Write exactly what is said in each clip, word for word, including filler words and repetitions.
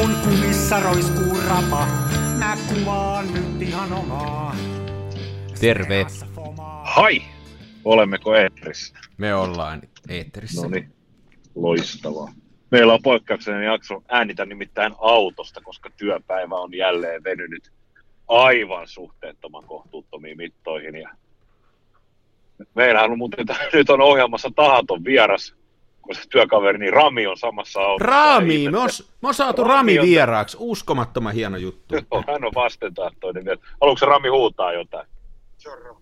kun kumissa roiskuu rapa. Mä kuvaan nyt ihan omaa. Terve. Hai! Olemmeko eetterissä? Me ollaan eetterissä. No niin, loistavaa. Meillä on poikkeuksellinen jakso äänitä nimittäin autosta, koska työpäivä on jälleen venynyt aivan suhteettoman kohtuuttomiin mittoihin. Ja meillähän on muuten, nyt on ohjelmassa tahaton vieras, koska työkaverini Rami on samassa autossa. Rami! Me on, me on saatu Rami, Rami vieraaksi. Uskomattoman hieno juttu. Joo, hän on vastentahtoinen. Haluatko Rami huutaa jotain? Sorro.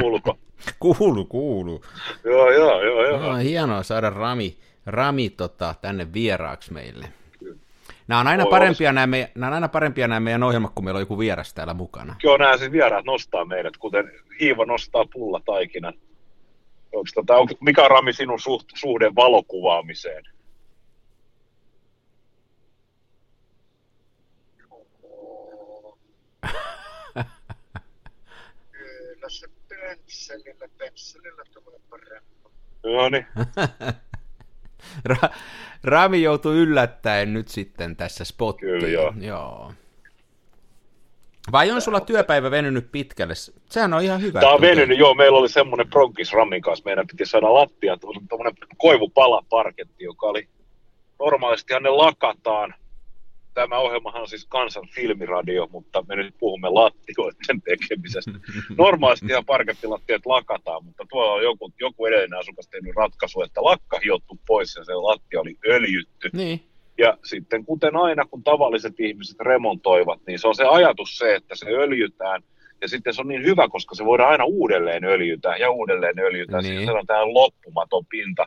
Kuuluko? Kuulu, kuulu. Joo, joo, joo. joo. No, hienoa saada Rami. Rami tota, tänne vieraaksi meille. Nämä on, aina parempia, nämä, meidän, nämä on aina parempia nämä meidän ohjelmat, kun meillä on joku vieras täällä mukana. Joo, nämä siis vieraat nostaa meidät, kuten hiiva nostaa pullataikinan. Tota, mikä on Rami sinun suht, suhde valokuvaamiseen? Kyllä se pensselillä, pensselillä tulee paremmin. Joo niin. Ra- Rami joutui yllättäen nyt sitten tässä spottiin. Kyllä, joo. joo. Vai on sulla työpäivä venynyt pitkälle? Sehän on ihan hyvä. Tämä on tuntun. venynyt, joo. Meillä oli semmoinen pronkis Ramin kanssa. Meidän piti saada lattia, tuommoinen koivupalaparketti, joka oli... Normaalistihan ne lakataan. Tämä ohjelmahan on siis Kansan filmiradio, mutta me nyt puhumme lattioiden tekemisestä. Normaalistihan parkettilattiat lakataan, mutta tuolla on joku, joku edellinen asukas tehnyt ratkaisu, että lakka hiottu pois ja se lattia oli öljytty. Niin. Ja sitten kuten aina, kun tavalliset ihmiset remontoivat, niin se on se ajatus se, että se öljytään. Ja sitten se on niin hyvä, koska se voidaan aina uudelleen öljytää ja uudelleen öljytään. Niin. Se on tämä loppumaton pinta.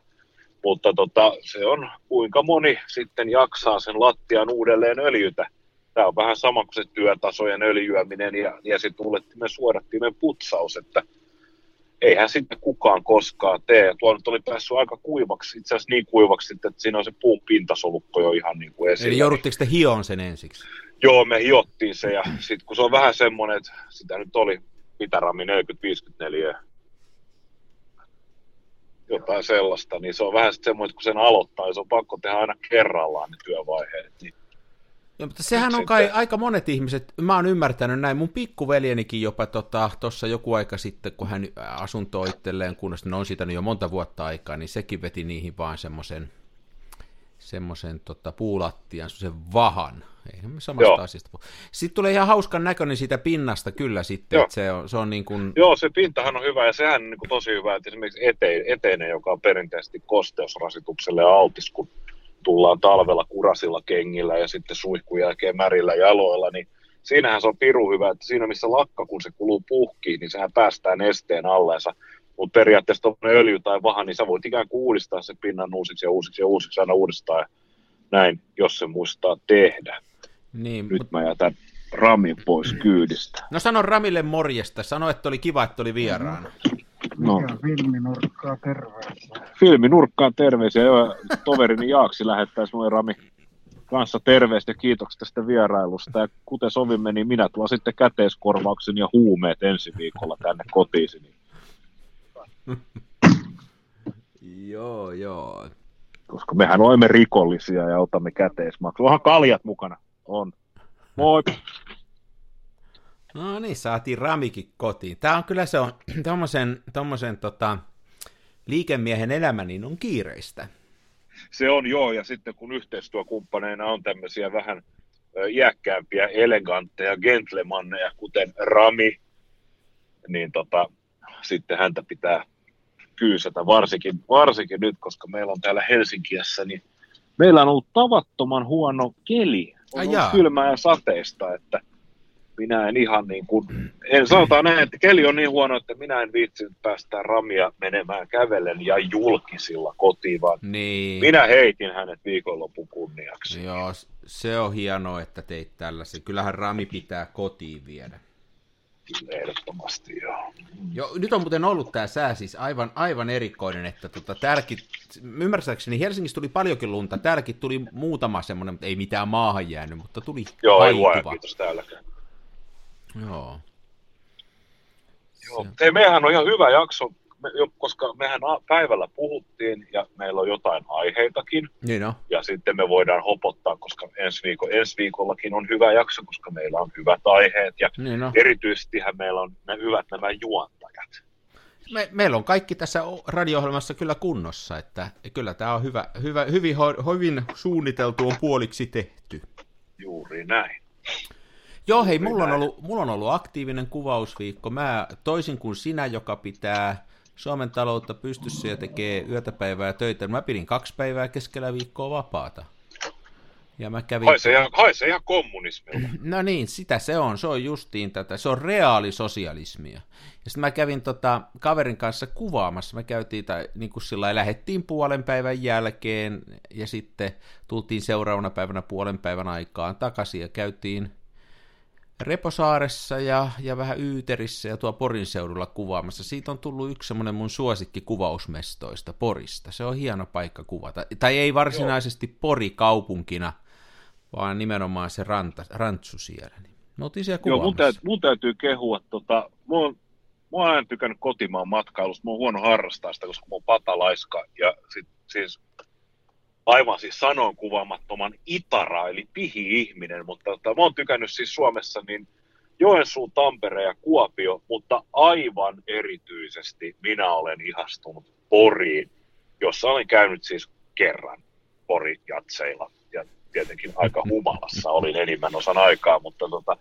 Mutta tota, se on, kuinka moni sitten jaksaa sen lattian uudelleen öljytä. Tämä on vähän sama kuin se työtasojen öljyäminen ja, ja sitten tuulettimen suodattimen putsaus, että eihän sitten kukaan koskaan tee. Tuo nyt oli päässyt aika kuivaksi, itse asiassa niin kuivaksi, että siinä on se puun pintasolukko jo ihan niin kuin esillä. Eli joudutteko te hioon sen ensiksi? Joo, me hiottiin se ja sitten kun se on vähän semmoinen, että sitä nyt oli Pitarami neljäkymmentä viisikymmentäneljä. Jotain sellaista, niin se on vähän semmoinen, että kun sen aloittaa, niin se on pakko tehdä aina kerrallaan ne työvaiheet. Niin... Ja, mutta sehän sitten... on kai aika monet ihmiset, mä oon ymmärtänyt näin, mun pikkuveljenikin jopa tuossa tota, joku aika sitten, kun hän asuntoi itselleen, kun ne on siitä jo monta vuotta aikaa, niin sekin veti niihin vaan semmoisen semmoisen tota, puulattian, semmoisen vahan. Eihän me samasta Joo. asiasta puhuta. Sitten tulee ihan hauskan näköinen siitä pinnasta kyllä sitten, että se on, se on niin kuin... Joo, se pintahan on hyvä ja sehän on niin kuin tosi hyvä, että esimerkiksi ete, eteinen, joka on perinteisesti kosteusrasitukselle altis, kun tullaan talvella kurasilla kengillä ja sitten suihkun jälkeen märillä jaloilla, niin siinähän se on piru hyvä, että siinä missä lakka, kun se kuluu puhkiin, niin sehän päästään esteen alleensa. Mutta periaatteessa tuollainen öljy tai vaha, niin sä voit ikään kuin uudistaa sen pinnan uusiksi ja uusiksi ja uusiksi aina uudestaan ja näin, jos se muistaa tehdä. Niin, nyt mut... mä jätän Ramin pois kyydistä. No sano Ramille morjesta. Sano, että oli kiva, että oli vieraana. No. Filminurkkaa terveisiä. Filminurkkaa terveisiä. Joo, toverini Jaaksi lähettäisi mulle Rami kanssa terveistä ja kiitoksia tästä vierailusta. Ja kuten sovimme, niin minä tuon sitten käteiskorvauksen ja huumeet ensi viikolla tänne kotiisi. Joo, joo. Koska mehän olemme rikollisia ja otamme käteismaksua. Onhan kaljat mukana. On. Moi! No niin, saatiin Ramikin kotiin. Tämä on kyllä se on, tommosen, tommosen tota, liikemiehen elämä, niin on kiireistä. Se on joo, ja sitten kun yhteistyökumppaneina on tämmöisiä vähän iäkkäämpiä, elegantteja, gentlemanneja, kuten Rami, niin tota, sitten häntä pitää kyysätä, varsinkin, varsinkin nyt, koska meillä on täällä Helsingissä, niin meillä on ollut tavattoman huono keli. On ollut kylmää ja sateista, että minä en ihan niin kuin, en sanota näin, että keli on niin huono, että minä en viitsi päästä Ramia menemään kävellen ja julkisilla kotiin, vaan niin. Minä heitin hänet viikonlopun kunniaksi. Joo, se on hienoa, että teit tällaisen. Kyllähän Rami pitää kotiin viedä. Ehdottomasti joo. joo. Nyt on muuten ollut tämä sää siis aivan, aivan erikoinen, että tota, tälläkin, ymmärtääkseni Helsingissä tuli paljonkin lunta, täälläkin tuli muutama semmoinen, mutta ei mitään maahan jäänyt, mutta tuli joo, vaihtuva. Joo, ei kiitos täälläkään. Joo. joo. Hei, mehän on ihan hyvä jakso, koska mehän päivällä puhuttiin ja meillä on jotain aiheitakin. Niin on. Ja sitten me voidaan hopottaa, koska ensi, viikko, ensi viikollakin on hyvä jakso, koska meillä on hyvät aiheet. Ja niin on. Erityisestihän meillä on ne hyvät nämä juontajat. Me, meillä on kaikki tässä radio-ohjelmassa kyllä kunnossa, että kyllä tämä on hyvä, hyvä, hyvin, hyvin suunniteltu, on puoliksi tehty. Juuri näin. Joo, hei, mulla on, ollut, mulla on ollut aktiivinen kuvausviikko. Mä, toisin kuin sinä, joka pitää Suomen taloutta pystyssä ja tekee yötä päivää töitä, mä pidin kaksi päivää keskellä viikkoa vapaata. Ja mä kävin... Haise ihan, haise ihan kommunismilla. No niin, sitä se on. Se on justiin tätä. Se on reaalisosialismia. Ja sitten mä kävin tota, kaverin kanssa kuvaamassa. Me käytiin, tai niin kuin sillai, lähdettiin puolen päivän jälkeen, ja sitten tultiin seuraavana päivänä puolen päivän aikaan takaisin, ja käytiin Reposaaressa ja, ja vähän Yyterissä ja tuo Porin seudulla kuvaamassa. Siitä on tullut yksi semmoinen mun suosikki kuvausmestoista Porista. Se on hieno paikka kuvata. Tai ei varsinaisesti Joo. Pori kaupunkina, vaan nimenomaan se ranta, rantsu siellä. Me oltiin siellä kuvaamassa. Joo, mun täytyy, mun täytyy kehua. Tota, mä oon, mä oon aina tykännyt kotimaan matkailusta. Mä oon huono harrastaa sitä, koska mä oon patalaiska. Ja sit, siis aivan siis sanon kuvaamattoman itara, eli pihi-ihminen, mutta tota, mä oon tykännyt siis Suomessa niin Joensuu, Tampere ja Kuopio, mutta aivan erityisesti minä olen ihastunut Poriin, jossa olen käynyt siis kerran Porijatseilla ja tietenkin aika humalassa olin enimmän osan aikaa, mutta tota,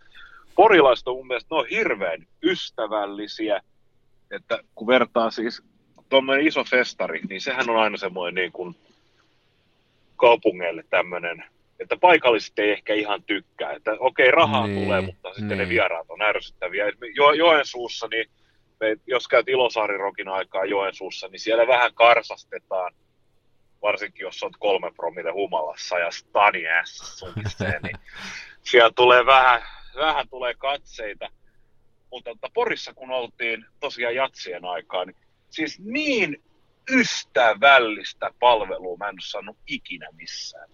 porilaiset on mun mielestä, ne on hirveän ystävällisiä, että kun vertaa siis tuommoinen iso festari, niin sehän on aina semmoinen niin kuin kaupungeille tämmöinen, että paikalliset ei ehkä ihan tykkää, että okei, rahaa niin, tulee, mutta sitten niin. Ne vieraat on ärsyttäviä. Jo- Joensuussa, niin me, jos käyt Ilosaarirockin aikaa Joensuussa, niin siellä vähän karsastetaan, varsinkin jos olet kolme promille humalassa ja staniässä sunkiseen, niin siellä tulee vähän, vähän tulee katseita. Mutta että Porissa, kun oltiin tosiaan jatsien aikaa, niin siis niin ystävällistä palvelua mä en ole saanut ikinä missään.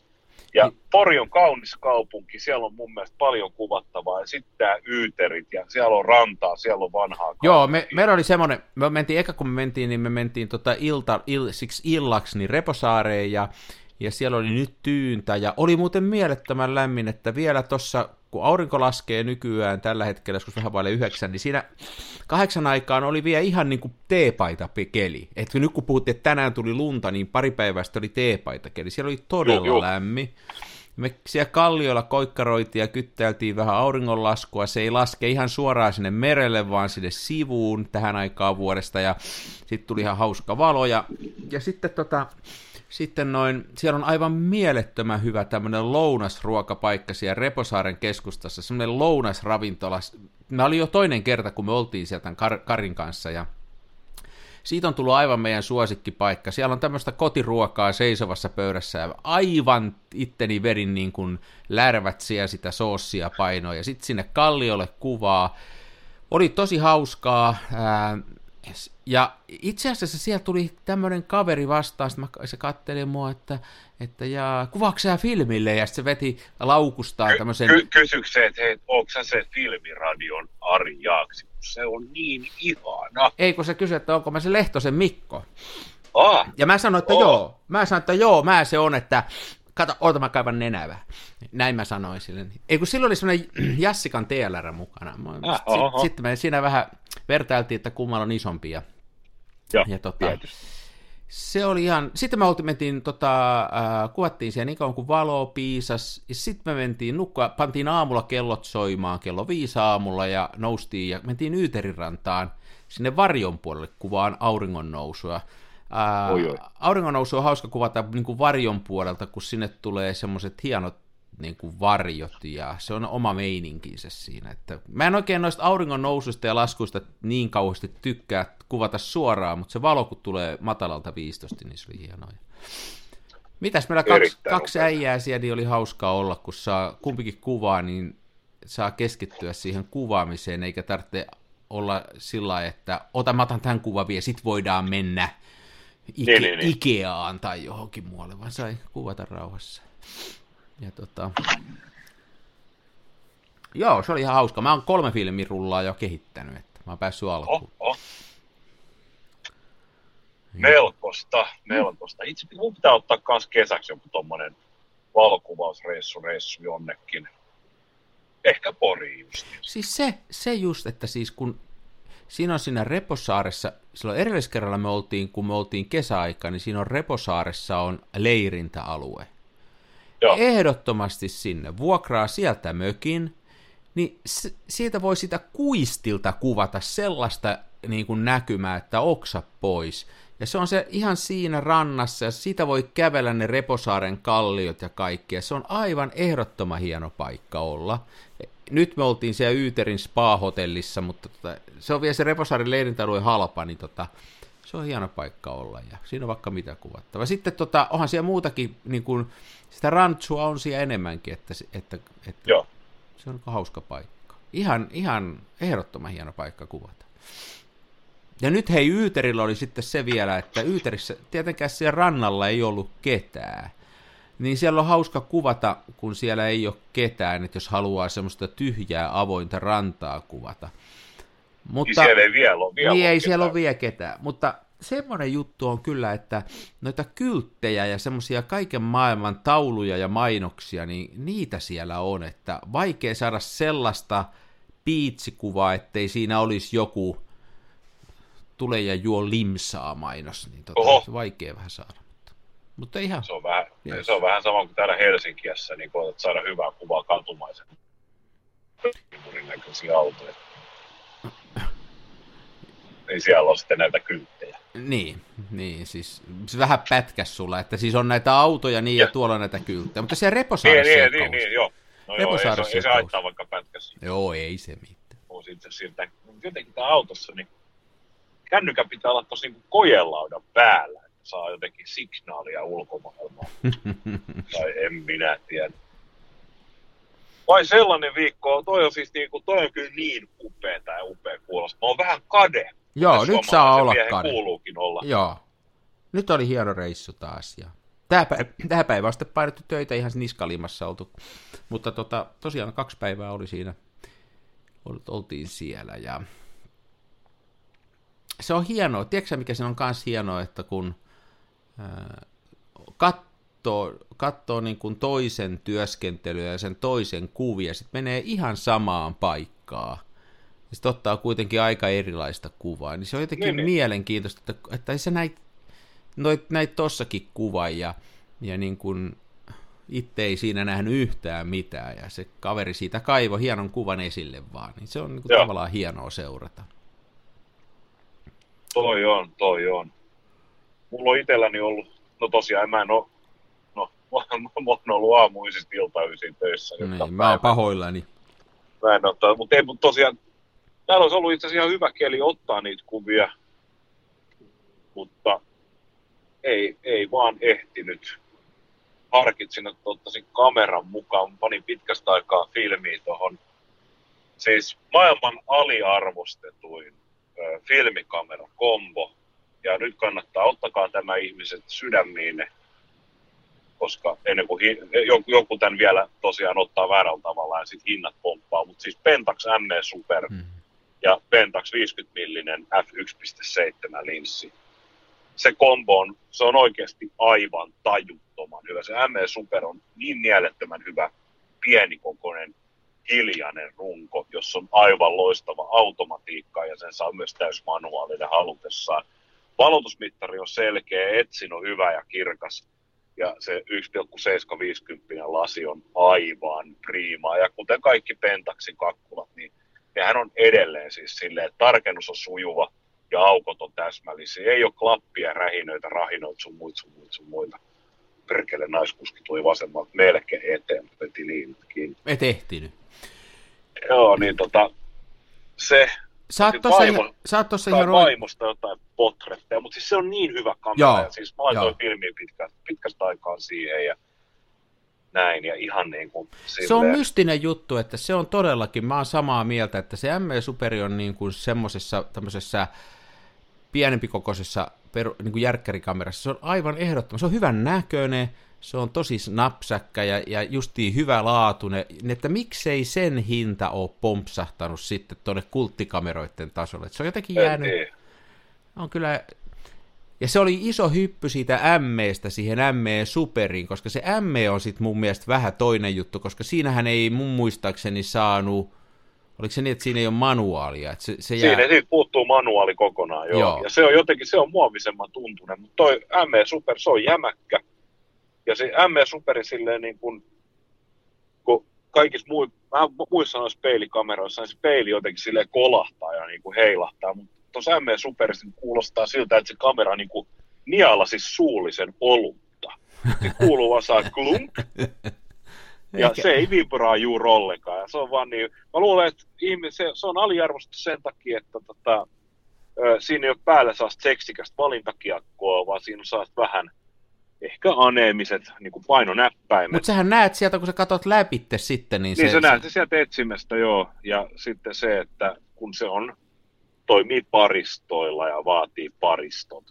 Ja Pori on kaunis kaupunki, siellä on mun mielestä paljon kuvattavaa, ja sitten tää Yyterit, ja siellä on rantaa, siellä on vanhaa kaupunki. Joo, me, meillä oli semmoinen, me mentiin, eka kun me mentiin, niin me mentiin tota ilta, il, siksi illaksi niin Reposaareen, ja, ja siellä oli nyt tyyntä, ja oli muuten mielettömän lämmin, että vielä tuossa, kun aurinko laskee nykyään tällä hetkellä, joskus vähän vaille yhdeksän, niin siinä kahdeksan aikaan oli vielä ihan niin kuin teepaitakeli. Että nyt kun puhuttiin, että tänään tuli lunta, niin pari päivästä oli teepaitakeli. Siellä oli todella joo, lämmin. Me siellä kalliolla koikkaroitiin ja kyttäiltiin vähän auringonlaskua. Se ei laske ihan suoraan sinne merelle, vaan sinne sivuun tähän aikaan vuodesta. Ja sitten tuli ihan hauska valo. Ja, ja sitten tota... Sitten noin, siellä on aivan mielettömän hyvä tämmöinen lounasruokapaikka siellä Reposaaren keskustassa, semmoinen lounasravintola. Mä olin jo toinen kerta, kun me oltiin siellä tämän Kar- Karin kanssa, ja siitä on tullut aivan meidän suosikkipaikka. Siellä on tämmöistä kotiruokaa seisovassa pöydässä, ja aivan itteni verin niin kuin lärvät siellä sitä soossia painoa, ja sitten sinne kalliolle kuvaa. Oli tosi hauskaa. Ää, Ja itse asiassa siellä tuli tämmöinen kaveri vastaan, mä, se katteli mua, että, että jaa, kuvaatko sä filmille? Ja sitten se veti laukustaan tämmöisen... Ky- kysyks se, että hei, ootko sä se filmiradion Ari Jaaksi? Se on niin ihana. Ei, kun se kysyi, että onko mä se Lehtosen Mikko. Ah, ja mä sanoin, että oh. joo. Mä sanoin, että joo, mä se on, että... Kato, oota mä kaivan nenävä. Näin mä sanoin sille. Ei, kun silloin oli semmoinen Jassikan T L R mukana. Ah, sitten sit me siinä vähän vertailtiin, että kummalla on isompia. Joo, ja tota, se oli ihan... Sitten me oltiin, mentiin, tota, äh, kuvattiin siellä ikään kuin valo piisas, ja sitten me mentiin nukkua, pantiin aamulla kellot soimaan, kello viisi aamulla, ja noustiin, ja mentiin Yyterin rantaan, sinne varjon puolelle kuvaan auringon nousua. Uh, oi, oi. Auringonnousu on hauska kuvata niin kuin varjon puolelta, kun sinne tulee semmoiset hienot niin kuin varjot, ja se on oma meininkinsä siinä. Että mä en oikein noista auringonnoususta ja laskuista niin kauheasti tykkää kuvata suoraan, mutta se valo, kun tulee matalalta viistosti, niin se oli hienoja. Mitäs meillä kaksi, kaksi äijää siellä, niin oli hauskaa olla, kun saa kumpikin kuvaa, niin saa keskittyä siihen kuvaamiseen, eikä tarvitse olla sillä lailla, että ota, mä otan tämän kuvan vielä, sit voidaan mennä Ike- niin, niin. Ikeaan tai johonkin muualle, vaan sai kuvata rauhassa. Ja tota... Joo, se oli ihan hauska. Mä oon kolme filmirullaa jo kehittänyt, että mä oon päässyt alkuun. Oh, oh. Melkoista, melkoista. Itse minun pitää ottaa myös kesäksi joku tommonen valokuvausreissu reissu jonnekin. Ehkä Poriin just. Siis se, se just, että siis kun siinä on siinä Reposaaressa, silloin edelliskerralla me oltiin, kun me oltiin kesäaikaan, niin siinä on Reposaaressa on leirintäalue. Joo. Ehdottomasti sinne. Vuokraa sieltä mökin, niin siitä voi sitä kuistilta kuvata sellaista niin kuin näkymää, että oksa pois. Ja se on se ihan siinä rannassa, ja siitä voi kävellä ne Reposaaren kalliot ja kaikki, ja se on aivan ehdottoman hieno paikka olla. Nyt me oltiin siellä Yyterin spa-hotellissa, mutta tota, se on vielä se Reposaaren leirintäalue halpa, niin tota, se on hieno paikka olla, ja siinä on vaikka mitä kuvattavaa. Sitten tota, onhan siellä muutakin, niin kuin, sitä rantsua on siellä enemmänkin, että, että, että se on hauska paikka. Ihan, ihan ehdottoman hieno paikka kuvata. Ja nyt hei, Yyterillä oli sitten se vielä, että Yyterissä tietenkään siellä rannalla ei ollut ketään. Niin siellä on hauska kuvata, kun siellä ei ole ketään, että jos haluaa semmoista tyhjää avointa rantaa kuvata. Mutta, niin siellä ei vielä ole, vielä niin ei siellä ole vielä ketään. Mutta semmoinen juttu on kyllä, että noita kylttejä ja semmoisia kaiken maailman tauluja ja mainoksia, niin niitä siellä on, että vaikea saada sellaista piitsikuvaa, ettei siinä olisi joku tule ja juo limsaa -mainos, niin tota, se vaikea vähän saada. Mutta ihan. Se on vähän, yes. Se on vähän sama kuin täällä Helsingissä, niin koetat saada hyvää kuvaa katumaisen ripurin näköisiä autoja. Ei siellä ole sitten näitä kylttejä. Niin, niin siis se vähän pätkäs sulla, että siis on näitä autoja niin ja, ja tuolla on näitä kylttejä, mutta siellä Reposaarissa niin, niin, niin, niin, joo. No joo, ei, se, ei se haittaa vaikka pätkäs. Joo, ei se mitään. Voisi itse siirtää, jotenkin tää autossa, niin kännykän pitää olla tosi niin kojelaudan päällä, että saa jotenkin signaalia ulkomaailmaan. Tai en minä tiedä. Vai sellainen viikko, toi on siis niin kuin, toi on kyllä niin upea tai upea kuulosta. Mä oon vähän kade. Joo, nyt saa olla kade. Kuuluukin olla. Joo. Nyt oli hieno reissu taas. Ja tää päivä, päivä on sitten painettu töitä, ihan niskalimassa oltu. Mutta tota, tosiaan kaksi päivää oli siinä, oltiin siellä ja se on hienoa. Tiedätkö mikä se on myös hienoa, että kun ää, katsoo, katsoo niin kuin toisen työskentelyä ja sen toisen kuvia, sitten menee ihan samaan paikkaan, ja sitten ottaa kuitenkin aika erilaista kuvaa, niin se on jotenkin niin, mielenkiintoista, että, että ei sä näit, noit, näit tossakin kuvan, ja, ja niin kuin itse ei siinä nähnyt yhtään mitään, ja se kaveri siitä kaivoi hienon kuvan esille vaan, niin se on niin kuin tavallaan hienoa seurata. Toi on, toi on. Mulla on itselläni ollut, no tosiaan mä en ole, no mä oon ollut aamuisista iltaysiin töissä. Niin, mä oon pahoillani. Mä en ottaa, mutta ei, mutta tosiaan, täällä olisi ollut itse asiassa ihan hyvä keli ottaa niitä kuvia, mutta ei, ei vaan ehtinyt. Harkitsin, että ottaisin kameran mukaan, panin pitkästä aikaa filmiin tohon. Siis maailman aliarvostetuin filmikamera kombo, ja nyt kannattaa, ottakaa tämä ihmiset sydämiin, koska ennen kuin hi- joku, joku tämän vielä tosiaan ottaa väärällä tavalla ja sitten hinnat pomppaa, mutta siis Pentax M E Super mm. ja Pentax viisikymmentä millimetriä F yksi pilkku seitsemän linssi, se kombo on, se on oikeasti aivan tajuttoman hyvä, se M E Super on niin mielettömän hyvä pienikokoinen hiljainen runko, jossa on aivan loistava automatiikka ja sen saa myös täysmanuaalinen halutessaan. Valotusmittari on selkeä, etsin on hyvä ja kirkas ja se yksi pilkku seitsemänsataaviisikymmentä lasi on aivan priimaa. Ja kuten kaikki Pentaxin kakkulat, niin nehän on edelleen siis silleen, että tarkennus on sujuva ja aukot on täsmällisiä. Ei ole klappia, rähinöitä, rahinoita, sun muita, sun muita, sun muita. Perkele, naiskuski tuli vasemmalta melkein eteen, peti liinatkin. Et ehtinyt. Joo, niin tota, se, saat tuossa vaimo, ihan vaimosta jotain potretteja, mutta siis se on niin hyvä kamera, joo, ja siis mä laitoin filmiä pitkä, pitkästä aikaa siihen ja näin, ja ihan niin kuin silleen. Se on mystinen juttu, että se on todellakin, mä oon samaa mieltä, että se M E Superi on niin kuin semmosessa tämmöisessä pienempikokoisessa peru, niin kuin järkkärikamerassa, se on aivan ehdottoman, se on hyvän näköinen, se on tosi napsäkkä ja, ja justiin hyvälaatuinen, että miksei sen hinta ole pompsahtanut sitten tuonne kulttikameroiden tasolle, että se on jotenkin jäänyt, on kyllä, Ja se oli iso hyppy siitä M E:stä siihen M E Superiin, koska se M E on sitten mun mielestä vähän toinen juttu, koska siinähän ei mun muistaakseni saanut, oliko se niin, että siinä ei ole manuaalia? Että se, se jää... Siinä ei, puuttuu manuaali kokonaan, joo. joo. Ja se on jotenkin, se on muovisemman tuntunen, mutta toi M E Super, se on jämäkkä. Ja se M E Superi silleen niin kuin, kun kaikissa muu, mä muissa noissa peilikameroissa, niin se peili jotenkin silleen kolahtaa ja niin kuin heilahtaa, mutta tuossa M E Superissa niin kuulostaa siltä, että se kamera niin kuin nialasi suullisen olutta. Se kuuluu osaa klunk. Ja eikä. Se ei vibraa juuri ollenkaan. Ja se on vaan niin, mä luulen, että ihmisen, se on aliarvostettu sen takia, että tota, siinä ei ole päällä sellaista seksikästä valintakiekkoa, vaan siinä on sellaista vähän ehkä aneemiset niin kuin painonäppäimet. Mutta sähän näet sieltä, kun sä katot läpitte sitten. Niin, niin se, sä näet se sieltä etsimestä, joo. Ja sitten se, että kun se on, toimii paristoilla ja vaatii paristot,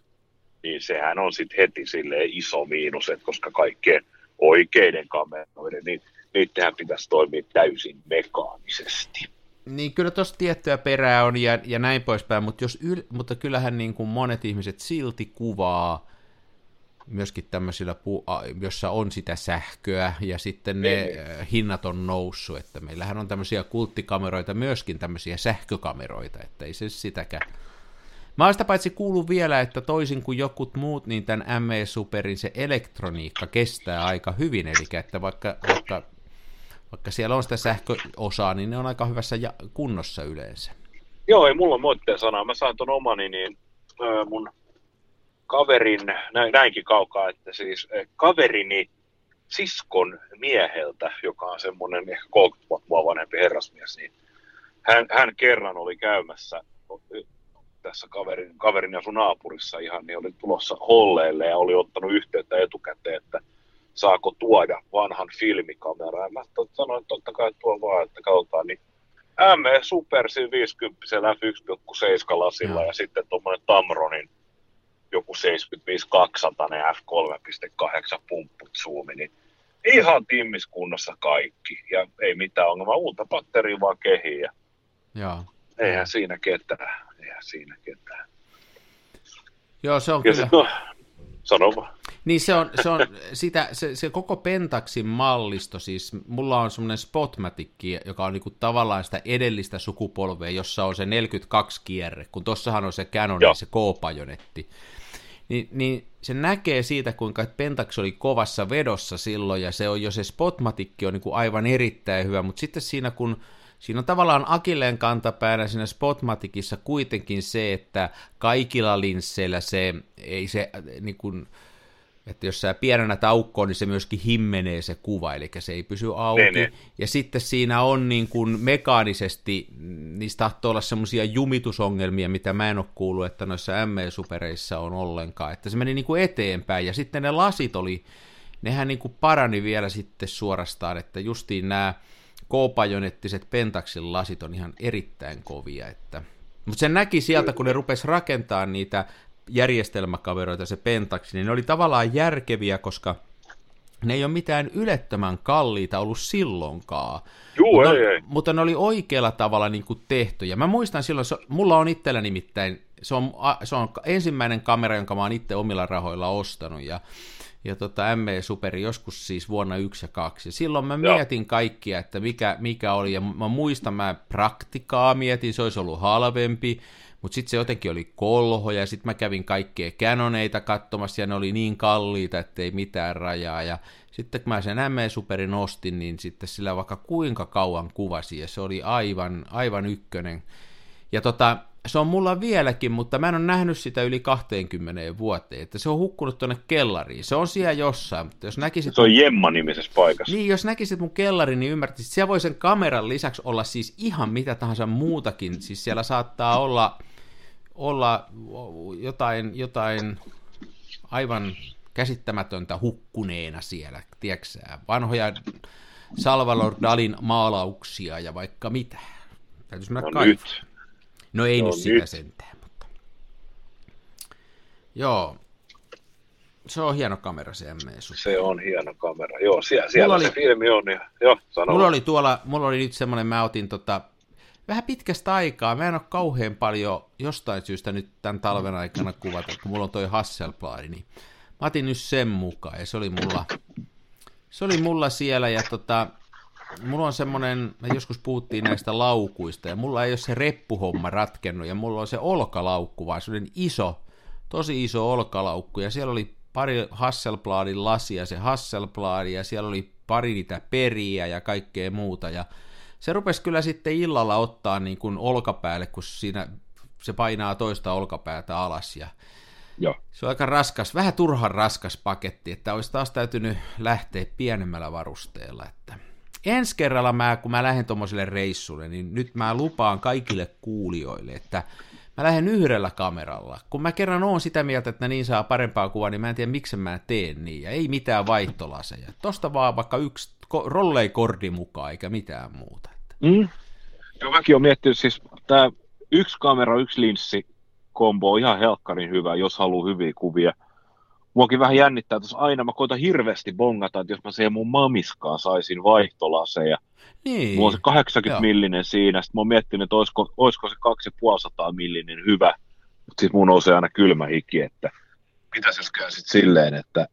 niin sehän on sitten heti silleen iso miinus, että koska kaikkeen oikeiden kameroiden, niin niittenhän pitäisi toimia täysin mekaanisesti. Niin kyllä tuossa tiettyä perää on ja, ja näin poispäin, mutta, jos yl, mutta kyllähän niin kuin monet ihmiset silti kuvaa myöskin tämmöisillä, pu, jossa on sitä sähköä ja sitten ne mm. hinnat on noussut, että meillähän on tämmöisiä kulttikameroita, myöskin tämmöisiä sähkökameroita, että ei se sitäkään. Mä oon sitä paitsi kuullut vielä, että toisin kuin jokut muut, niin tämän M E Superin se elektroniikka kestää aika hyvin, eli että vaikka, vaikka, vaikka siellä on sitä sähköosaa, niin ne on aika hyvässä kunnossa yleensä. Joo, ei mulla moitteen sanaa. Mä sain ton omani, niin mun kaverin, näinkin kaukaa, että siis kaverini siskon mieheltä, joka on semmoinen ehkä kolmekymmentä vuotta vanhempi herrasmies, niin hän, hän kerran oli käymässä tässä kaverin, kaverin ja sun naapurissa ihan, niin oli tulossa holleille ja oli ottanut yhteyttä etukäteen, että saako tuoda vanhan filmikameraa. Mä sanoin, että totta kai tuo vaan, että katsotaan, niin M E Super siinä viisikymmentä F yksi pilkku seitsemän lasilla ja sitten tuommoinen Tamronin joku seitsemänviisi kaksisataa F kolme pilkku kahdeksan pumpput zoomi, niin ihan timmiskunnassa kaikki ja ei mitään ongelmaa, uutta patteria vaan kehiin ja jaa. Eihän siinä ketään, eihän siinä ketään. Joo, se on ja kyllä. Sit, no, sano vaan. Niin se on, se on sitä, se, se koko Pentaxin mallisto, siis mulla on semmoinen Spotmatic, joka on niinku tavallaan sitä edellistä sukupolvea, jossa on se neljäkymmentäkaksi kierre, kun tossahan on se Canon ja se K-pajonetti. Niin, niin se näkee siitä, kuinka Pentax oli kovassa vedossa silloin, ja se on jo se Spotmatic on niinku aivan erittäin hyvä, mutta sitten siinä kun siinä on tavallaan akilleen kantapäänä siinä Spotmaticissa kuitenkin se, että kaikilla linsseillä se ei se, niin kuin, että jos sä pienennät aukkoon, niin se myöskin himmenee se kuva, eli se ei pysy auki. Ne, ne. Ja sitten siinä on niin kuin mekaanisesti, niistä tahtoo olla semmoisia jumitusongelmia, mitä mä en ole kuullut, että noissa M E-supereissa on ollenkaan, että se meni niin kuin eteenpäin, ja sitten ne lasit oli, nehän niin kuin parani vielä sitten suorastaan, että justiin nämä K-pajonettiset Pentaxin lasit on ihan erittäin kovia, että... mutta sen näki sieltä, kun ne rupesi rakentamaan niitä järjestelmäkaveroita, se Pentax, niin ne oli tavallaan järkeviä, koska ne ei ole mitään ylettömän kalliita ollut silloinkaan. Juu, mutta, ei, ei. Mutta ne oli oikealla tavalla niin kuin tehty, ja mä muistan silloin, se, mulla on itsellä nimittäin, se on, se on ensimmäinen kamera, jonka mä oon itse omilla rahoilla ostanut, ja ja tota M E Superi joskus siis vuonna yksi ja kaksi. Silloin mä Joo. mietin kaikkia, että mikä, mikä oli, ja mä muistan, mä praktikaa mietin, se olisi ollut halvempi, mutta sitten se jotenkin oli kolho, ja sitten mä kävin kaikkea Canoneita katsomassa, ja ne oli niin kalliita, ettei mitään rajaa, ja sitten kun mä sen M E Superin ostin, niin sitten sillä vaikka kuinka kauan kuvasi, ja se oli aivan, aivan ykkönen, ja tota... Se on mulla vieläkin, mutta mä en ole nähnyt sitä yli kaksikymmentä vuoteen, että se on hukkunut tuonne kellariin. Se on siellä jossain, mutta jos näkisit... Se on Jemma-nimisessä paikassa. Niin, jos näkisit mun kellarin, niin ymmärtäisit, että siellä voi sen kameran lisäksi olla siis ihan mitä tahansa muutakin. Siis siellä saattaa olla, olla jotain, jotain aivan käsittämätöntä hukkuneena siellä, tiedätkö? Vanhoja Salvador Dalin maalauksia ja vaikka mitä. Täytyisi mennä kaivaa. No ei no, nyt sitä nyt. Sentään, mutta... Joo, se on hieno kamera se M E Super. Se on hieno kamera, joo, siellä, siellä se oli... filmi on. Ja... Joo, mulla, oli tuolla, mulla oli nyt semmoinen, mä otin tota vähän pitkästä aikaa. Mä en ole kauhean paljon jostain syystä nyt tämän talven aikana kuvata, kun mulla on toi Hasselblad, niin mä otin nyt sen mukaan ja se oli mulla, se oli mulla siellä ja tota, mulla on semmoinen, me joskus puhuttiin näistä laukuista ja mulla ei ole se reppuhomma ratkennut ja mulla on se olkalaukku, vaan se oli iso, tosi iso olkalaukku ja siellä oli pari Hasselbladin lasia, se Hasselblad ja siellä oli pari niitä periä ja kaikkea muuta ja se rupesi kyllä sitten illalla ottaa niin kuin olkapäälle, kun siinä se painaa toista olkapäätä alas ja joo. Se on aika raskas, vähän turhan raskas paketti, että olisi taas täytynyt lähteä pienemmällä varusteella. Että ensi kerralla mä, kun mä lähden tuommoiselle reissulle, niin nyt mä lupaan kaikille kuulijoille, että mä lähden yhdellä kameralla. Kun mä kerran oon sitä mieltä, että niin saa parempaa kuvaa, niin mä en tiedä miksi mä teen niin ja ei mitään vaihtolaseja. Tosta vaan vaikka yksi rolleikordi mukaan eikä mitään muuta. Mm. Joo, mäkin oon miettinyt, siis tää yksi kamera, yksi linssi, kombo on ihan helkkarin hyvä, jos haluaa hyviä kuvia. Muakin vähän jännittää, että aina mä koitan hirveästi bongata, että jos mä siihen mun mamiskaan saisin vaihtolaseja. Niin. Mulla on se kahdeksankymmentä millinen siinä, sitten mä oon miettinyt, että olisiko, olisiko se kaksisataaviisikymmentä millinen hyvä, mutta sit mun nousee aina kylmä hiki, että mitäs jos käy sit silleen, että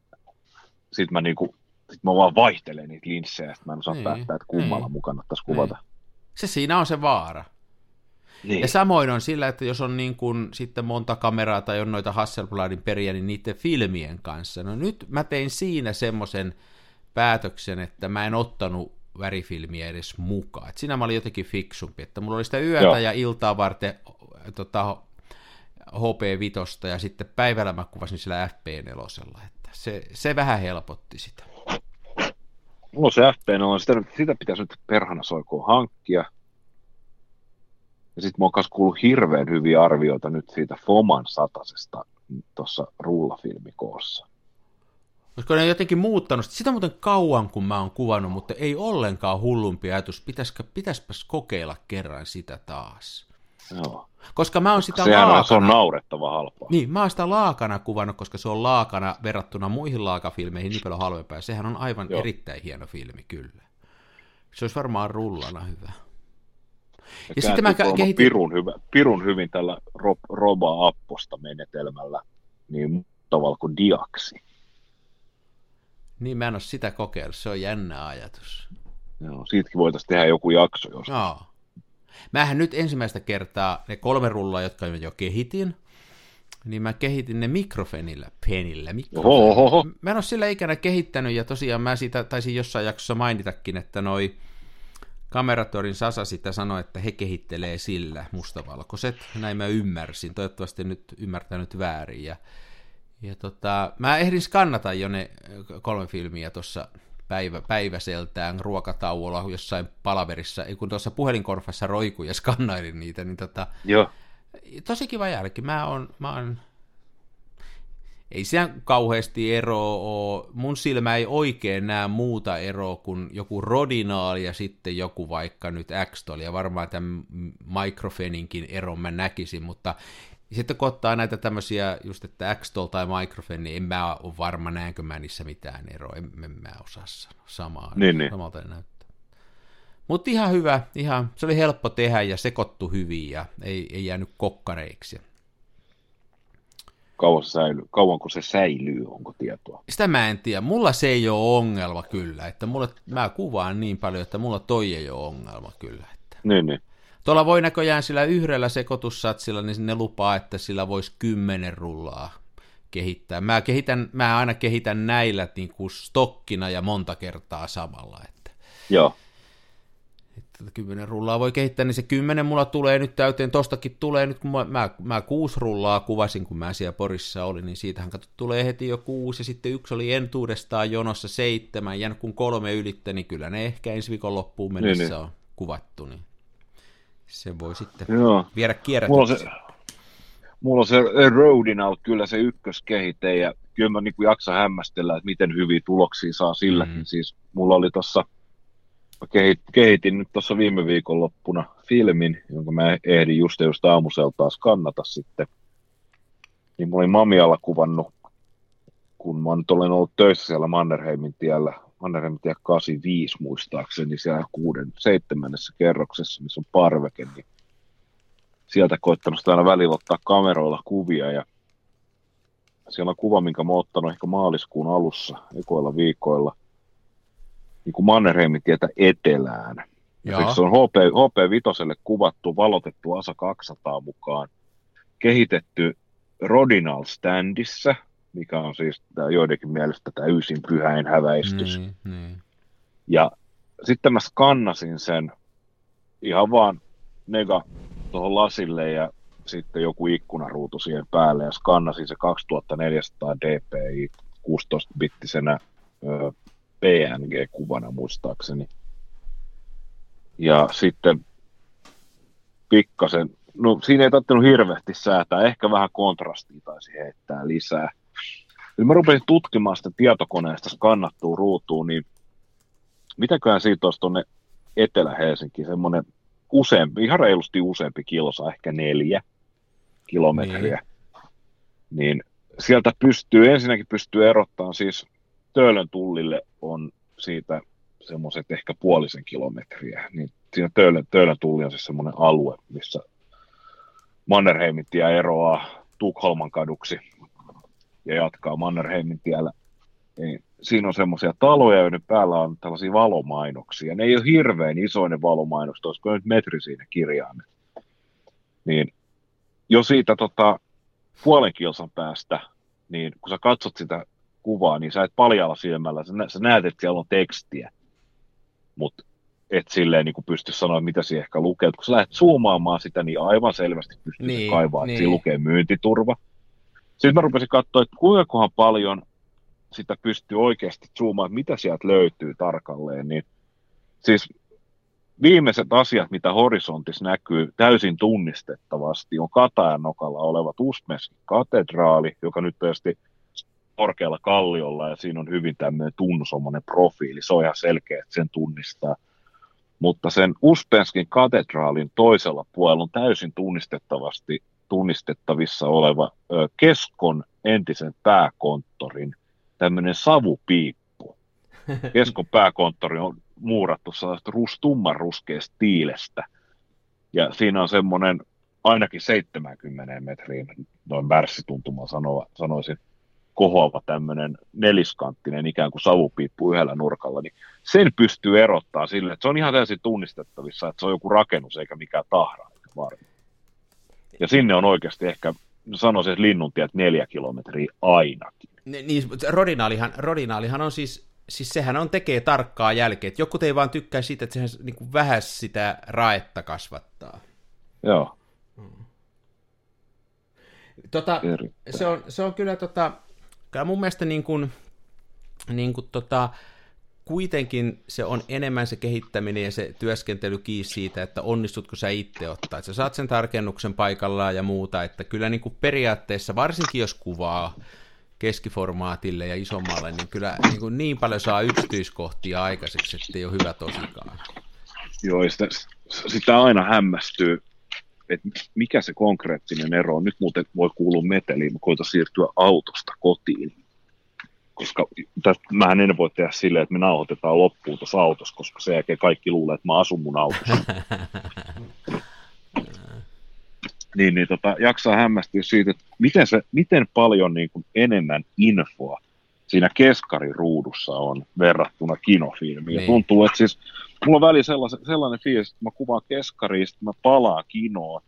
sit mä, niinku, sit mä vaan vaihtelen niitä linssejä, että mä en osaa niin päättää, että kummalla niin mun kannattaisi kuvata. Niin. Se siinä on se vaara. Niin. Ja samoin on sillä, että jos on niin kuin sitten monta kameraa tai on noita Hasselbladin periä, niin niiden filmien kanssa. No nyt mä tein siinä semmoisen päätöksen, että mä en ottanut värifilmiä edes mukaan. Et siinä mä olin jotenkin fiksumpi, että mulla oli sitä yötä Joo. ja iltaa varten tota, H P viisi ja sitten päivällä mä kuvasin sillä F P neljä. Että se, se vähän helpotti sitä. Mulla on se F P neljä, sitä, sitä pitäisi nyt perhana soikoon hankkia. Ja sitten mä oon kanssa kuullut hirveän hyviä arvioita nyt siitä Foman satasesta tuossa rullafilmikoossa. Olisiko ne jotenkin muuttanut? Sitä muuten kauan, kun mä oon kuvannut, mutta ei ollenkaan hullumpi ajatus. Pitäisikö, pitäisipäs kokeilla kerran sitä taas. Joo. Koska mä oon sitä sehän laakana. Se on naurettava halpaa. Niin, mä oon sitä laakana kuvannut, koska se on laakana verrattuna muihin laakafilmeihin niin paljon halvempaa. Sehän on aivan Joo. erittäin hieno filmi, kyllä. Se olisi varmaan rullana hyvä. Ja, ja sitten mä kehitin pirun, hyvä, pirun hyvin tällä rob, roba-apposta menetelmällä niin tavalla kuin diaksi. Niin mä en ole sitä kokeillut, se on jännä ajatus. Joo, siitäkin voitaisiin tehdä joku jakso jostain. Joo. Mähän nyt ensimmäistä kertaa ne kolme rullaa, jotka jo kehitin, niin mä kehitin ne mikrofenillä, penillä. Mikrofenillä. Mä en ole sillä ikänä kehittänyt ja tosiaan mä siitä taisin jossain jaksossa mainitakin, että noi Kameratorin Sasa sitä sanoi, että he kehittelee sillä mustavalkoiset, näin mä ymmärsin, toivottavasti nyt ymmärtänyt väärin. Ja, ja tota, mä ehdin skannata jo ne kolme filmiä tuossa päivä, päiväseltään ruokatauolla jossain palaverissa, kun tuossa puhelinkorvassa roikui ja skannailin niitä, niin tota, Joo. tosi kiva jälki, mä oon, mä oon ei se kauheasti eroa ole. Mun silmä ei oikein näe muuta eroa kuin joku Rodinal ja sitten joku vaikka nyt Xtol ja varmaan tämän Microfeninkin eron mä näkisin, mutta sitten kun ottaa näitä tämmöisiä just, että Xtol tai Microfen, niin en mä ole varma näenkö mä niissä mitään eroa, en, en mä osaa sanoa samaa, niin, niin. samalta näyttää. Mutta ihan hyvä, ihan, se oli helppo tehdä ja sekoittu hyvin ja ei, ei jäänyt kokkareiksi. Kauan se säilyy, kauanko se säilyy, onko tietoa? Sitä mä en tiedä. Mulla se ei ole ongelma kyllä, että mulla, mä kuvaan niin paljon, että mulla toi ei ole ongelma kyllä. Että. Niin, niin. Tuolla voi näköjään sillä yhdellä sekoitussatsilla, niin ne lupaa, että sillä voisi kymmenen rullaa kehittää. Mä, kehitän, mä aina kehitän näillä niin kuin stokkina ja monta kertaa samalla. Että. Joo. kymmenen rullaa voi kehittää, niin se kymmenen mulla tulee nyt täyteen, tostakin tulee nyt, kun mä, mä, mä kuusi rullaa kuvasin, kun mä siellä Porissa olin, niin siitähän katsot, tulee heti jo kuusi, ja sitten yksi oli entuudestaan jonossa seitsemän, ja kun kolme ylittä, niin kyllä ne ehkä ensi viikon loppuun mennessä niin, niin. on kuvattu, niin se voi sitten Joo. viedä kierrätyksiä. Mulla, mulla on se Rodinal kyllä se ykköskehite, ja kyllä mä niin kuin jaksa hämmästellä, että miten hyviä tuloksia saa silläkin, mm-hmm. siis mulla oli tossa Mä kehitin nyt tuossa viime viikonloppuna filmin, jonka mä ehdin just just aamuseltaan skannata sitten. Niin mä olin Mamialla kuvannut, kun mä nyt olen ollut töissä siellä Mannerheimintiellä Mannerheimintie kahdeksankymmentäviisi muistaakseni siellä kuuden, seitsemännessä kerroksessa, missä on parveke, niin sieltä koittanut sitä aina välillä ottaa kameroilla kuvia, ja siellä on kuva, minkä mä oon ottanut ehkä maaliskuun alussa, ekoilla viikoilla, niin kuin Mannerheimintietä etelään. Se on H P viitoselle kuvattu, valotettu A S A kaksisataa mukaan, kehitetty Rodinal standissa, mikä on siis tämä, joidenkin mielestä tämä yysin pyhäin häväistys. Mm, mm. Ja sitten mä skannasin sen ihan vaan nega tuohon lasille ja sitten joku ikkunaruutu siihen päälle ja skannasin se kaksituhattaneljäsataa dpi kuusitoista bittisenä ö, P N G-kuvana muistaakseni. Ja sitten pikkasen, no siinä ei tarvinnut hirveästi säätää, ehkä vähän kontrastia taisi heittää lisää. Nyt mä rupesin tutkimaan sitä tietokoneesta skannattua ruutuun, niin mitäköhän siitä olisi tuonne Etelä-Helsinkiin semmoinen useampi, ihan reilusti useampi kilsa, ehkä neljä kilometriä. Niin, niin sieltä pystyy, ensinnäkin pystyy erottamaan siis Töölön tullille on siitä semmoiset ehkä puolisen kilometriä, niin siinä Töölön, Töölön tulli on siis semmoinen alue, missä Mannerheimintie eroaa Tukholman kaduksi ja jatkaa Mannerheimintiellä. Niin siinä on semmoisia taloja, joiden päällä on tällaisia valomainoksia. Ne ei ole hirveän isoinen valomainokset, olisiko nyt metri siinä kirjaimet. Niin jo siitä tota, puolen kilsan päästä, niin kun sä katsot sitä kuvaa, niin sä et paljalla silmällä, sä, nä- sä näet, että siellä on tekstiä. Mutta et silleen niin pysty sanoa, mitä siihen ehkä lukee. Kun sä lähdet zoomaamaan sitä, niin aivan selvästi pystyy niin, kaivaamaan, niin. Että siinä lukee myyntiturva. Sitten mä rupesin katsoa, että kuinkakohan paljon sitä pystyy oikeasti zoomaamaan, mitä sieltä löytyy tarkalleen. Niin, siis viimeiset asiat, mitä horisontissa näkyy täysin tunnistettavasti, on Katajanokalla oleva Tusmeskin katedraali, joka nyt tietysti korkealla kalliolla, ja siinä on hyvin tämmöinen tunnusomainen profiili, se on ihan selkeä, että sen tunnistaa. Mutta sen Uspenskin katedraalin toisella puolella on täysin tunnistettavasti tunnistettavissa oleva ö, Keskon entisen pääkonttorin tämmöinen savupiippu. Keskon pääkonttori on muurattu sellaista rus, tummanruskeasta tiilestä, ja siinä on semmoinen ainakin seitsemänkymmentä metriin, noin värssituntuma sanoa, sanoisin, kohoava tämmöinen neliskanttinen ikään kuin savupiippu yhdellä nurkalla, niin sen pystyy erottaa sille, että se on ihan täysin tunnistettavissa, että se on joku rakennus eikä mikään tahra. Eikä varma. Ja sinne on oikeasti ehkä, sanoisin, että linnuntiet neljä kilometriä ainakin. Niin, rodinaalihan, rodinaalihan on siis, siis sehän on tekee tarkkaa jälkeä, että jotkut ei vaan tykkää siitä, että sehän niin kuin vähän sitä raetta kasvattaa. Joo. Hmm. Tota, se, on, se on kyllä tota... Ja mun mielestä niin kuin, niin kuin tota, kuitenkin se on enemmän se kehittäminen ja se työskentely kiinni siitä, että onnistutko sä itse ottaa, että sä saat sen tarkennuksen paikallaan ja muuta, että kyllä niin kuin periaatteessa, varsinkin jos kuvaa keskiformaatille ja isommalle, niin kyllä niin, kuin niin paljon saa yksityiskohtia aikaiseksi, ettei ole hyvä tosikaan. Joo, ja sitä, sitä aina hämmästyy, että mikä se konkreettinen ero on. Nyt muuten voi kuulua meteliin, mä koitan siirtyä autosta kotiin, koska tästä, mähän en voi tehdä silleen, että me nauhoitetaan loppuun tuossa autossa, koska sen jälkeen kaikki luulee, että mä asun mun autossa. niin, niin tota, jaksaa hämmästyä siitä, että miten, se, miten paljon niin kuin enemmän infoa siinä keskariruudussa on verrattuna kinofilmiin. Niin. Tuntuu, että siis mulla on väliin sellainen fiilis, että mä kuvaan keskaria, sitten mä palaan kinoon,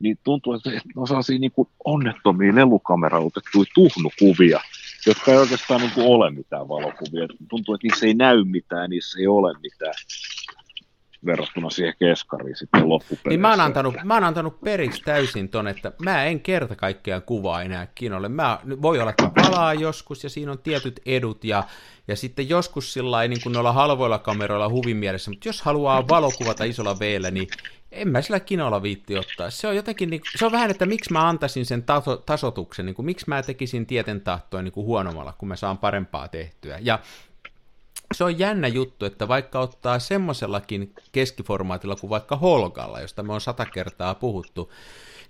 niin tuntuu, että on sellaisia niin kuin onnettomia lelukameralla otettuja tuhnukuvia, jotka ei oikeastaan niin kuin ole mitään valokuvia. Tuntuu, että niissä ei näy mitään, niissä ei ole mitään verrattuna siihen keskariin sitten loppupeleissä. Niin mä oon antanut, mä oon antanut periksi täysin ton, että mä en kerta kaikkiaan kuvaa enää kinolle. Mä, voi olla, että palaa joskus ja siinä on tietyt edut ja, ja sitten joskus sillain niin kuin noilla halvoilla kameroilla huvin mielessä, mutta jos haluaa valokuvata isolla veellä, niin en mä sillä kinolla viitti ottaa. Se on jotenkin, niin, se on vähän, että miksi mä antaisin sen taso, tasotuksen, niin kuin, miksi mä tekisin tieten tahtoa niin kuin huonommalla, kun mä saan parempaa tehtyä. Ja se on jännä juttu, että vaikka ottaa semmoisellakin keskiformaatilla kuin vaikka holkalla, josta me on sata kertaa puhuttu,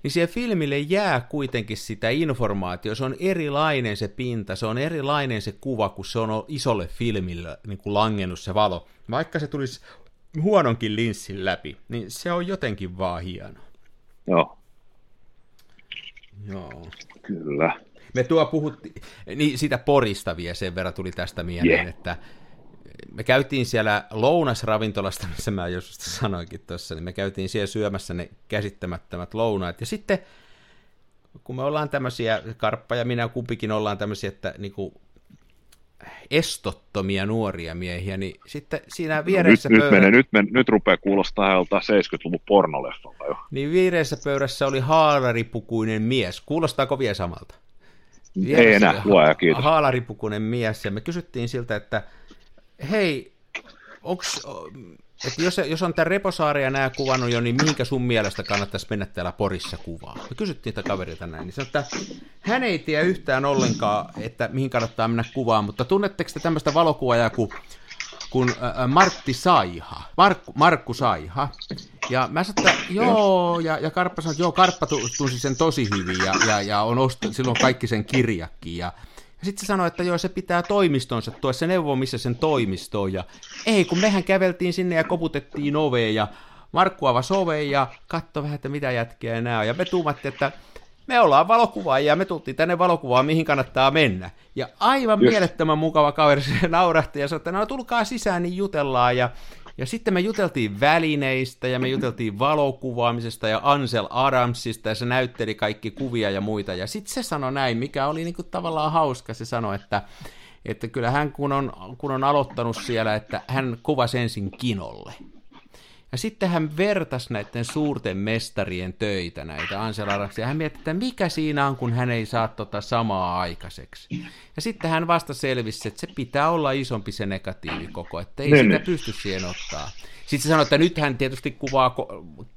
niin siihen filmille jää kuitenkin sitä informaatiota, se on erilainen se pinta, se on erilainen se kuva, kun se on isolle filmille niin kuin langennut se valo. Vaikka se tulisi huononkin linssin läpi, niin se on jotenkin vaan hieno. Joo. Joo. Kyllä. Me tuo puhuttiin, niin sitä Porista vielä sen verran tuli tästä mieleen, yeah. että me käytiin siellä lounasravintolasta, missä mä joskus sanoinkin tuossa, niin me käytiin siellä syömässä ne käsittämättömät lounaat. Ja sitten, kun me ollaan tämmöisiä, Karppa ja minä kumpikin ollaan tämmöisiä, että niinku estottomia nuoria miehiä, niin sitten siinä vieressä no, nyt, pöydä... Nyt, mene, nyt, mene, nyt rupeaa kuulostaa jolta seitsemänkymmentäluvun pornoleffalta jo. Niin vieressä pöydässä oli haalaripukuinen mies. Kuulostaako vielä samalta? Vieressä ei enää, luoja, kiitos. Haalaripukuinen mies, ja me kysyttiin siltä, että hei, onks, että jos, jos on tämän Reposaaria nämä kuvannut jo, niin mihinkä sun mielestä kannattaisi mennä täällä Porissa kuvaan? Me kysyttiin tätä kaverilta näin, niin sanoi, että hän ei tiedä yhtään ollenkaan, että mihin kannattaa mennä kuvaan, mutta tunnetteko te tämmöistä valokuvaajaa kuin, kuin Martti Saiha, Markku, Markku Saiha? Ja mä sanoin, että joo, ja, ja Karppa sanoi, että joo, Karppa tunsi sen tosi hyvin, ja, ja, ja on ostanut silloin kaikki sen kirjakin, ja sitten se sanoi, että joo, se pitää toimistonsa, tuo se neuvo, missä sen toimisto on. Ja ei, kun mehän käveltiin sinne ja koputettiin oveen ja Markku avasi oveen ja katsoi vähän, että mitä jätkiä nämä on. Ja me tuumattiin, että me ollaan valokuvaajia ja me tultiin tänne valokuvaan, mihin kannattaa mennä. Ja aivan yes. mielettömän mukava kaveri se naurahti ja sanoi, että no tulkaa sisään, niin jutellaan. Ja, ja sitten me juteltiin välineistä ja me juteltiin valokuvaamisesta ja Ansel Adamsista ja se näytteli kaikki kuvia ja muita. Ja sitten se sanoi näin, mikä oli niinku tavallaan hauska, se sanoi, että, että kyllä hän kun on, kun on aloittanut siellä, että hän kuvasi ensin kinolle. Ja sitten hän vertasi näiden suurten mestarien töitä, näitä Ansel Adamsia. Hän mietti, että mikä siinä on, kun hän ei saa tota samaa aikaiseksi. Ja sitten hän vasta selvisi, että se pitää olla isompi se negatiivikoko, että ei ne, sitä ne. pysty siihen ottaa. Sitten se sanoi, että nyt hän tietysti kuvaa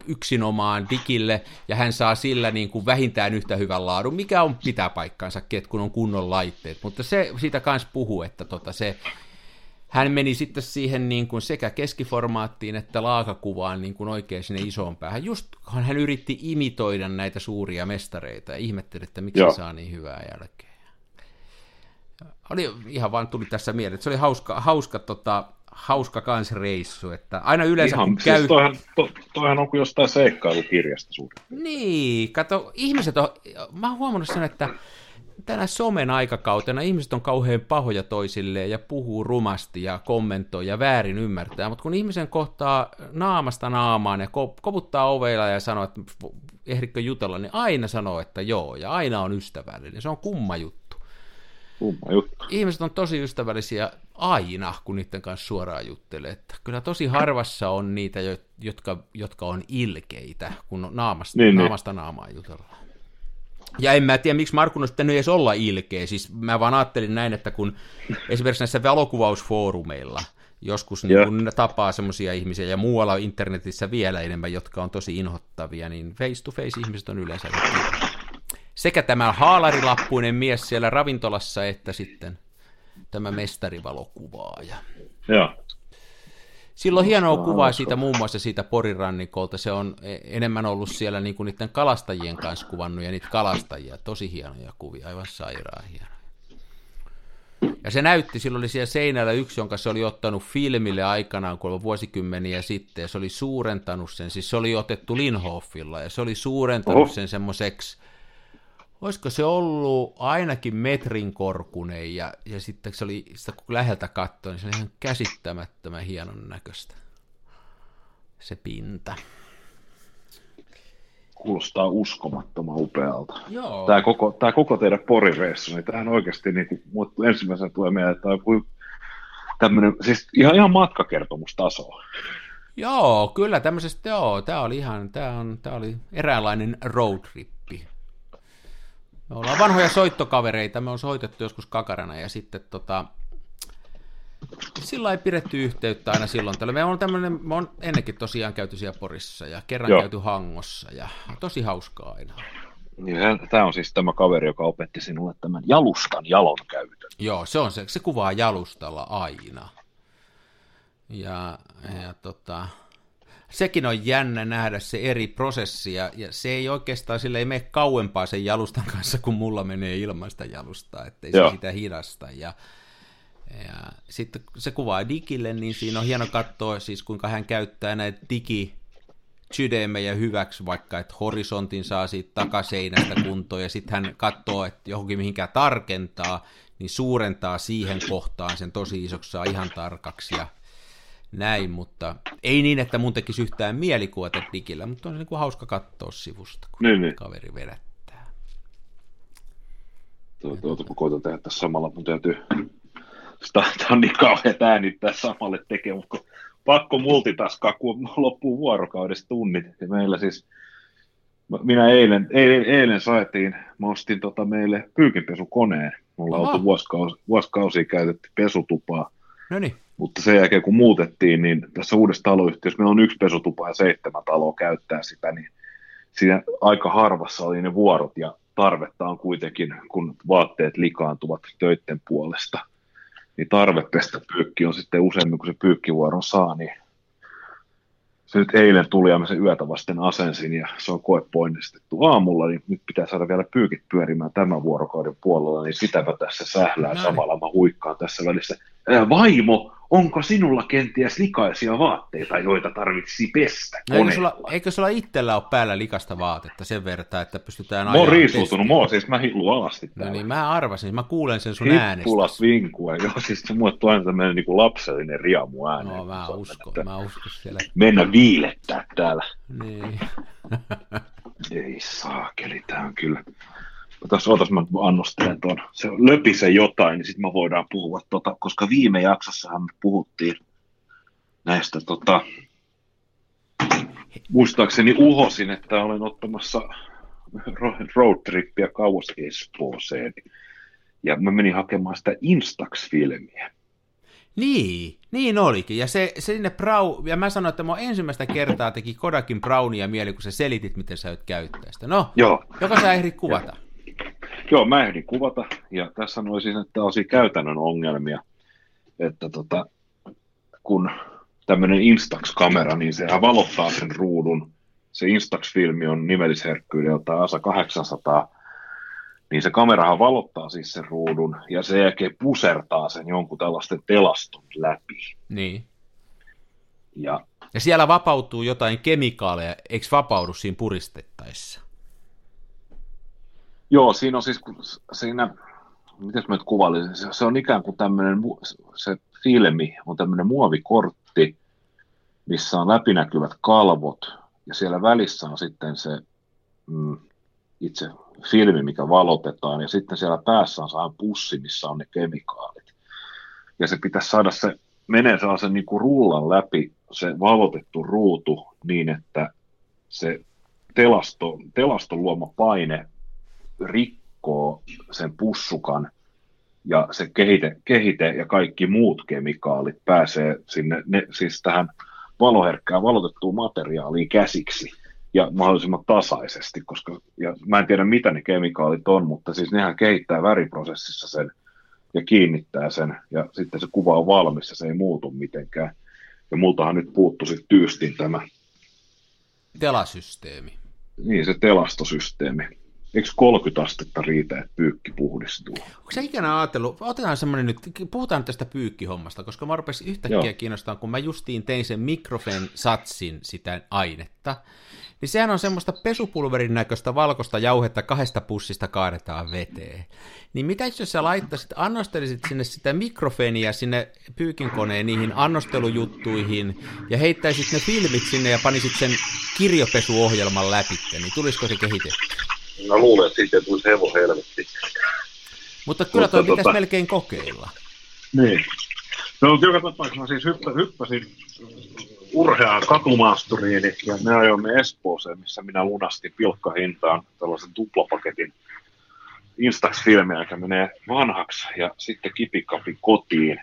yksinomaan digille, ja hän saa sillä niin kuin vähintään yhtä hyvän laadun, mikä on pitää paikkaansakin, että kun on kunnon laitteet. Mutta se siitä kanssa puhuu, että tota se... Hän meni sitten siihen niin kuin sekä keskiformaattiin että laakakuvaan niin kuin oikein sinne isoon päähän. Just hän yritti imitoida näitä suuria mestareita ja ihmetteli, että miksi se saa niin hyvää jälkeä. Oli ihan vaan tuli tässä mieleen, että se oli hauska, hauska, tota, hauska kans reissu. Että aina yleensä ihan, kun siis käy... Toihan, to, toihan on kuin jostain seikkailukirjasta suurin. Niin, kato, ihmiset on... Mä oon huomannut sen, että... Tänä somen aikakautena ihmiset on kauhean pahoja toisilleen ja puhuu rumasti ja kommentoi ja väärin ymmärtää, mutta kun ihmisen kohtaa naamasta naamaan ja koputtaa oveilla ja sanoo, että ehdikö jutella, niin aina sanoo, että joo, ja aina on ystävällinen. Se on kumma juttu. Kumma juttu. Ihmiset on tosi ystävällisiä aina, kun niiden kanssa suoraan juttelee. Että kyllä tosi harvassa on niitä, jotka, jotka on ilkeitä, kun naamasta, niin, naamasta naamaan jutellaan. Ja en mä tiedä, miksi Markku on sitten edes olla ilkeä. Siis mä vaan ajattelin näin, että kun esimerkiksi näissä valokuvausfoorumeilla joskus niin kun tapaa semmoisia ihmisiä, ja muualla internetissä vielä enemmän, jotka on tosi inhottavia, niin face-to-face ihmiset on yleensä. Sekä tämä haallarilappuinen mies siellä ravintolassa, että sitten tämä mestarivalokuvaaja. Joo. Silloin hienoa kuvaa siitä muun muassa siitä Porin rannikolta. Se on enemmän ollut siellä niin kuin niiden kalastajien kanssa kuvannut ja niitä kalastajia. Tosi hienoja kuvia, aivan sairaan hienoja. Ja se näytti, silloin oli siellä seinällä yksi, jonka se oli ottanut filmille aikanaan, kun oli vuosikymmeniä sitten, ja se oli suurentanut sen, siis se oli otettu Linhoffilla, ja se oli suurentanut Oho. sen semmoiseksi, olisiko se ollut ainakin metrin korkunen, ja, ja sitten se oli, sitä kun läheltä katsoi, niin se oli ihan käsittämättömän hienon näköistä, se pinta. Kuulostaa uskomattoman upealta. Joo. Tämä koko, tämä koko teidän Pori-reissu, niin tämähän oikeasti niin kuin, ensimmäisenä tulee mieleen, että on tämmöinen, siis ihan, ihan matkakertomustaso. Joo, kyllä tämmöisestä, joo, tämä oli ihan, tämä, on, tämä oli eräänlainen road trip. Me ollaan vanhoja soittokavereita, me on soitettu joskus kakarana ja sitten tota, sillä ei pidetty yhteyttä aina silloin. Me on, tämmönen, me on ennenkin tosiaan käyty siellä Porissa ja kerran Joo. käyty Hangossa ja tosi hauskaa aina. Tämä on siis tämä kaveri, joka opetti sinulle tämän jalustan jalon käytön. Joo, se on se, se kuvaa jalustalla aina. ja, ja tota, sekin on jännä nähdä se eri prosessi, ja, ja se ei oikeastaan, sillä ei mene kauempaa sen jalustan kanssa, kun mulla menee ilman sitä jalustaa, ettei se sitä hidasta, ja ja sitten kun se kuvaa digille, niin siinä on hieno katsoa, siis kuinka hän käyttää näitä digitsydeemejä hyväksi, vaikka että horisontin saa siitä takaseinästä kuntoon, ja sitten hän katsoo, että johonkin mihinkään tarkentaa, niin suurentaa siihen kohtaan sen tosi isoksi, saa ihan tarkaksi ja näin, mutta ei niin, että mun tekisi yhtään mielikuvata digillä, mutta on se niin kuin hauska katsoa sivusta, kun niin, niin. Kaveri vedättää. Tuota, kun koitan tehdä tässä samalla, mun täytyy... Tämä on niin kauheat äänittää samalle tekee, mutta pakko multitaskaa, kun loppuu vuorokaudessa tunnit. Ja meillä siis, minä eilen, eilen, eilen saitiin, mä ostin tota meille pyykinpesukoneen. Mulla on ollut vuosikausia, vuosikausia käytetty pesutupaa. Noniin. Mutta sen jälkeen kun muutettiin, niin tässä uudessa taloyhtiössä meillä on yksi pesutupa ja seitsemän taloa käyttää sitä, niin siinä aika harvassa oli ne vuorot ja tarvetta on kuitenkin, kun vaatteet likaantuvat töiden puolesta. Niin tarve pestä pyykki on sitten useammin, kun se pyykkivuoron saa, niin se nyt eilen tuli ja mä sen yötä vasten asensin ja se on koeponnistettu aamulla, niin nyt pitää saada vielä pyykit pyörimään tämän vuorokauden puolella, niin sitäpä tässä sählää Näin. Samalla, mä huikkaan tässä välissä. Ää, vaimo, onko sinulla kenties likaisia vaatteita, joita tarvitsisi pestä koneella? Eikö sulla, eikö sulla itsellä ole päällä likasta vaatetta sen verran, että pystytään ajamaan? Mä oon riisuutunut, mä oon siis, mä hilluun alasti täällä. No niin, mä arvasin, mä kuulen sen sun äänestä. Hippulas vinkua, joo, siis se muuttuu aina tämmöinen niin kuin lapsellinen riamu ääneen. No mä uskon, mennä, mä uskon siellä. Mennä viilettää täällä. Niin. Ei saakeli, tää on kyllä. Tässä ootas, mä annostelen tuon. Se löpisee jotain, niin sitten me voidaan puhua, tota, koska viime jaksossahan me puhuttiin näistä, tota, muistaakseni uhosin, että olen ottamassa roadtrippiä kauas Espooseen, ja mä menin hakemaan sitä Instax-filmiä. Niin, niin olikin, ja se, se sinne Brau, ja mä sanoin, että mä ensimmäistä kertaa teki Kodakin Brownia mieli, kun sä selitit, miten sä oot käyttää sitä. No, Joo. joka sä ehdit kuvata. Joo, mä ehdin kuvata, ja tässä on siis tällaisia käytännön ongelmia, että tota, kun tämmöinen Instax-kamera, niin sehän valottaa sen ruudun, se Instax-filmi on nimellisherkkyydeltä A S A kahdeksansataa, niin se kamerahan valottaa siis sen ruudun, ja sen jälkeen pusertaa sen jonkun tällaisten telaston läpi. Niin. Ja, ja siellä vapautuu jotain kemikaaleja, eikö vapaudu siinä puristettaessa? Joo, siinä on siis, siinä, miten mä nyt kuvailin, se, se on ikään kuin tämmöinen, se filmi on tämmöinen muovikortti, missä on läpinäkyvät kalvot, ja siellä välissä on sitten se mm, itse filmi, mikä valotetaan, ja sitten siellä päässä on sellainen pussi, missä on ne kemikaalit. Ja se pitäisi saada, se menee sellaisen niin kuin rullan läpi, se valotettu ruutu, niin että se telaston, telaston luoma paine rikkoo sen pussukan ja se kehite, kehite ja kaikki muut kemikaalit pääsee sinne, ne, siis tähän valoherkkään valotettuun materiaaliin käsiksi ja mahdollisimman tasaisesti, koska ja mä en tiedä mitä ne kemikaalit on, mutta siis nehän kehittää väriprosessissa sen ja kiinnittää sen ja sitten se kuva on valmis ja se ei muutu mitenkään. Ja multahan nyt puuttu sitten tyystin tämä telasysteemi. Niin, se telastosysteemi. Eikö kolmekymmentä astetta riitä, että pyykki puhdistuu? Onko sä ikinä ajatellut, otetaan semmoinen nyt, puhutaan tästä pyykkihommasta, koska mä rupesin yhtäkkiä kiinnostamaan, kun mä justiin tein sen Microfen satsin sitä ainetta, niin sehän on semmoista pesupulverin näköistä valkoista jauhetta kahdesta pussista kaadetaan veteen. Niin mitä jos sä laittaisit, annostelisit sinne sitä Microfenia sinne pyykinkoneen niihin annostelujuttuihin ja heittäisit ne filmit sinne ja panisit sen kirjopesuohjelman läpi, niin tulisiko se kehitetty? Mä luulen, että siitä tulisi hevohelvetti. Mutta kyllä toi pitäisi tota... melkein kokeilla. Niin. No, mutta joka tapauksessa siis hyppä, hyppäsin urheaan katumaasturiin, ja me ajoimme Espooseen, missä minä lunastin pilkkahintaan tällaisen tuplapaketin Instax-filmiä, joka menee vanhaksi, ja sitten kipikapi kotiin.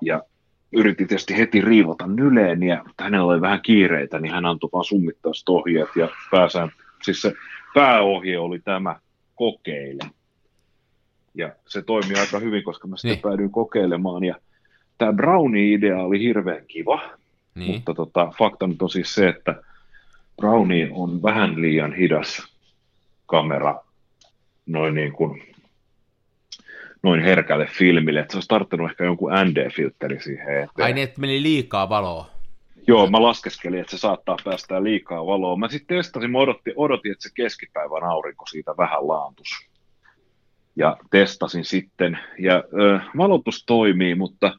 Ja yritin tietysti heti riivata Nyleeniä, mutta hänellä oli vähän kiireitä, niin hän antoi vaan summittaiset ohjeet, ja pääsään, siis se pääohje oli tämä kokeile. Ja se toimii aika hyvin, koska mä sitten niin. päädyin kokeilemaan. Ja tämä Brownie-idea oli hirveän kiva, niin. Mutta tota, fakta on siis se, että Brownie on vähän liian hidas kamera noin, niin kuin, noin herkälle filmille, että se olisi tarttunut ehkä jonkun N D-filtteri siihen eteen. Ai niin, että meni liikaa valoa. Joo, mä laskeskelin, että se saattaa päästää liikaa valoa. Mä sitten testasin, mä odotin, odotin, että se keskipäivän aurinko siitä vähän laantusi. Ja testasin sitten, ja ö, valotus toimii, mutta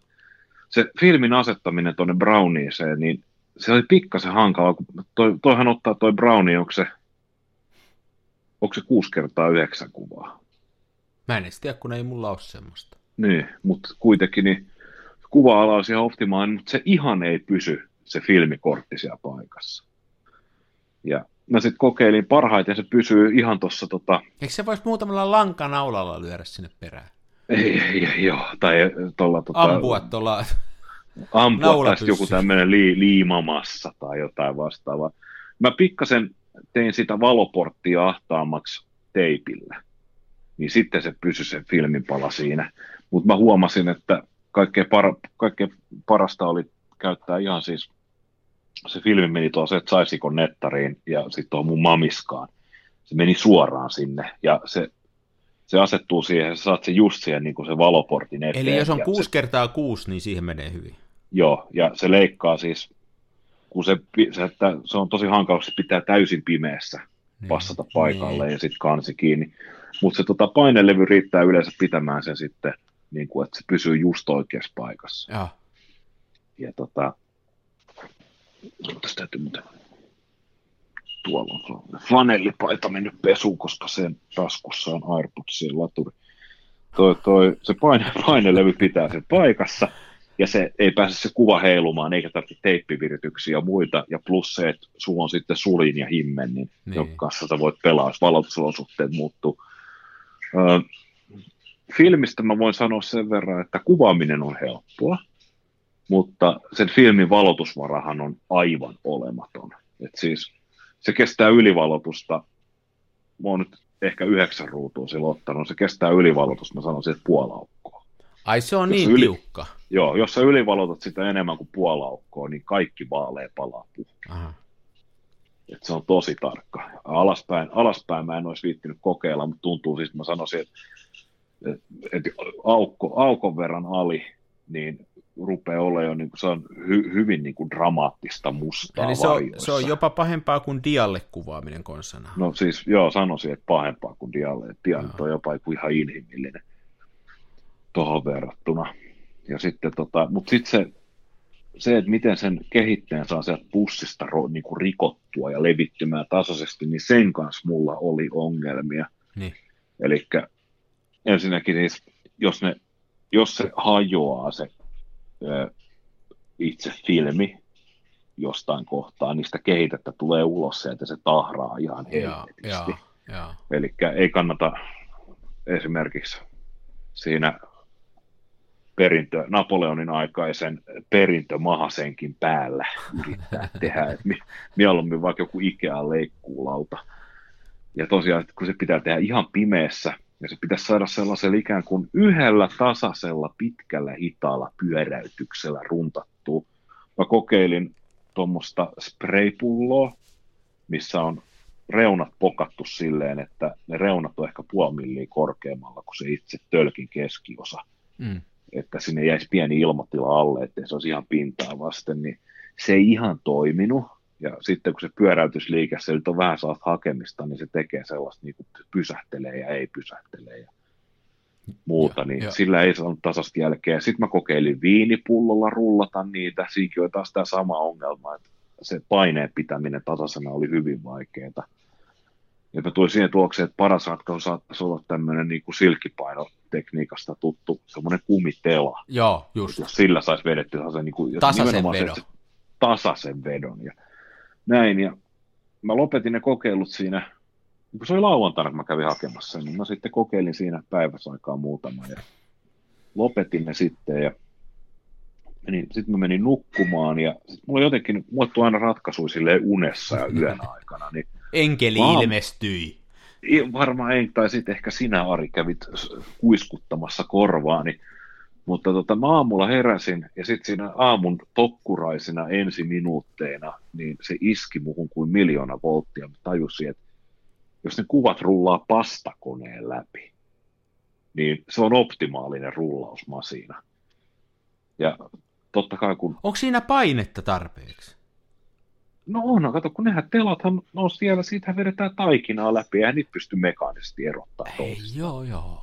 se filmin asettaminen tuonne Brownieseen, niin se oli pikkasen hankalaa, kun toi, toihan ottaa toi Brownie, onko se, onko se kuusi kertaa yhdeksän kuvaa? Mä en edes tiedä, kun ei mulla ole semmoista. Niin, mutta kuitenkin niin, kuva-ala on siellä optimaalinen, mutta se ihan ei pysy, se filmikortti siellä paikassa. Ja mä sitten kokeilin parhaiten, se pysyy ihan tuossa... Tota... Eikö se voisi muutamalla lankanaulalla lyödä sinne perään? Ei, ei, ei joo. Tai tuolla... Tota... Ampua tuolla... Ampua tästä joku tämmöinen li- liimamassa tai jotain vastaavaa. Mä pikkasen tein sitä valoporttia ahtaammaksi teipillä. Niin sitten se pysyi sen filmin pala siinä. Mutta mä huomasin, että kaikkein, par- kaikkein parasta oli käyttää ihan siis... Se filmi meni tuossa, että saisiko nettariin ja sitten tuohon mun mamiskaan. Se meni suoraan sinne ja se, se asettuu siihen, sä saat se just siihen niin kuin se valoportin eteen. Eli jos on kuusi se, kertaa kuusi, niin siihen menee hyvin. Joo, ja se leikkaa siis, kun se, se, että se on tosi hankala, se pitää täysin pimeässä passata niin, paikalle niin. Ja sitten kansi kiinni. Mutta se tota, painelevy riittää yleensä pitämään sen sitten, niin kuin, että se pysyy just oikeassa paikassa. Ja, ja tota... Tästä täytyy muuten... Tuolla on flanellipaita mennyt pesuun, koska sen taskussa on AirPodsien laturi. Toi, toi, se paine, painelevy pitää sen paikassa, ja se ei pääse se kuva heilumaan, eikä tarvitse teippivirityksiä ja muita, ja plus se, että sulla on sitten sulin ja himmen, niin, niin. Jonka kanssa sä voit pelaa, jos valotusolosuhteet muuttuu. Ö, filmistä mä voin sanoa sen verran, että kuvaaminen on helppoa. Mutta sen filmin valotusvarahan on aivan olematon. Et siis se kestää ylivalotusta, mä oon nyt ehkä yhdeksän ruutua sillä ottanut, se kestää ylivalotusta, mä sanoisin, että puoli aukkoa. Ai se on jos niin yli... tiukka. Joo, jos sä ylivalotat sitä enemmän kuin puoli aukkoa, niin kaikki vaalee palaa puhkeen. Et se on tosi tarkka. Alaspäin, alaspäin mä en olisi viittinyt kokeilla, mutta tuntuu siis, että mä sanoisin, että, että aukko, aukon verran ali, niin... rupeaa olemaan jo, niin kuin, se on hy, hyvin niin kuin, dramaattista mustaa eli se on, se on jopa pahempaa kuin dialle kuvaaminen konsana. No siis, joo, sanoisin, että pahempaa kuin dialle. Dialle on jopa ihan inhimillinen tuohon verrattuna. Ja sitten, tota, mutta sitten se, se, että miten sen kehittäjän saa sieltä pussista ro, niin kuin rikottua ja levittymään tasaisesti, niin sen kanssa mulla oli ongelmia. Niin. Eli ensinnäkin siis, jos, ne, jos se hajoaa se itse filmi jostain kohtaa, niistä kehitettä tulee ulos sieltä ja se tahraa ihan helvetisti. Eli ei kannata esimerkiksi siinä perintö, Napoleonin aikaisen perintömahasenkin päällä yrittää tehdä. Mieluummin vaikka joku Ikea leikkuulauta. Ja tosiaan, kun se pitää tehdä ihan pimeässä, ja se pitäisi saada sellaisella ikään kuin yhdellä tasaisella, pitkällä, hitaalla pyöräytyksellä runtattua. Mä kokeilin tuommoista spraypulloa, missä on reunat pokattu silleen, että ne reunat on ehkä puoli milliä korkeammalla kuin se itse tölkin keskiosa. Mm. Että sinne jäisi pieni ilmatila alle, ettei se olisi ihan pintaa vasten. Niin se ei ihan toiminut. Ja sitten kun se pyöräytysliike, se nyt on vähän saat hakemista, niin se tekee sellaista, niin kuin pysähtelee ja ei pysähtelee ja muuta, ja, niin ja. Sillä ei saanut tasasta jälkeä. Sitten mä kokeilin viinipullolla rullata niitä, siinkin oli taas tämä sama ongelma, että se paineen pitäminen tasaisena oli hyvin vaikeaa. Ja mä tulin siihen tulokseen, että paras ratkaisu saattaisi olla tämmöinen niin kuin silkkipainotekniikasta tuttu, semmoinen kumitela. Joo, just. Jos sillä saisi vedetty niin kuin, tasaisen vedon. Se, tasaisen vedon, ja näin, ja mä lopetin ne kokeilut siinä, kun se oli lauantaina, kun mä kävin hakemassa, niin mä sitten kokeilin siinä päiväsaikaa muutama, ja lopetin ne sitten, ja menin, sitten mä menin nukkumaan, ja sitten mulla jotenkin muottui aina ratkaisui silleen unessa ja yön aikana. Niin enkeli mä, ilmestyi. Varmaan en, tai sitten ehkä sinä, Ari, kävit kuiskuttamassa korvaani, Mutta tota, mä aamulla heräsin ja sitten siinä aamun tokkuraisina ensi minuutteina, niin se iski muhun kuin miljoona volttia. Mä tajusin, että jos ne kuvat rullaa pastakoneen läpi, niin se on optimaalinen rullausmasina. Ja totta kai kun... Onko siinä painetta tarpeeksi? No on, kato, kun nehän telathan, no siellä siitä vedetään taikinaa läpi, eihän niitä pysty mekaanisesti erottaa toistaan. Joo, joo.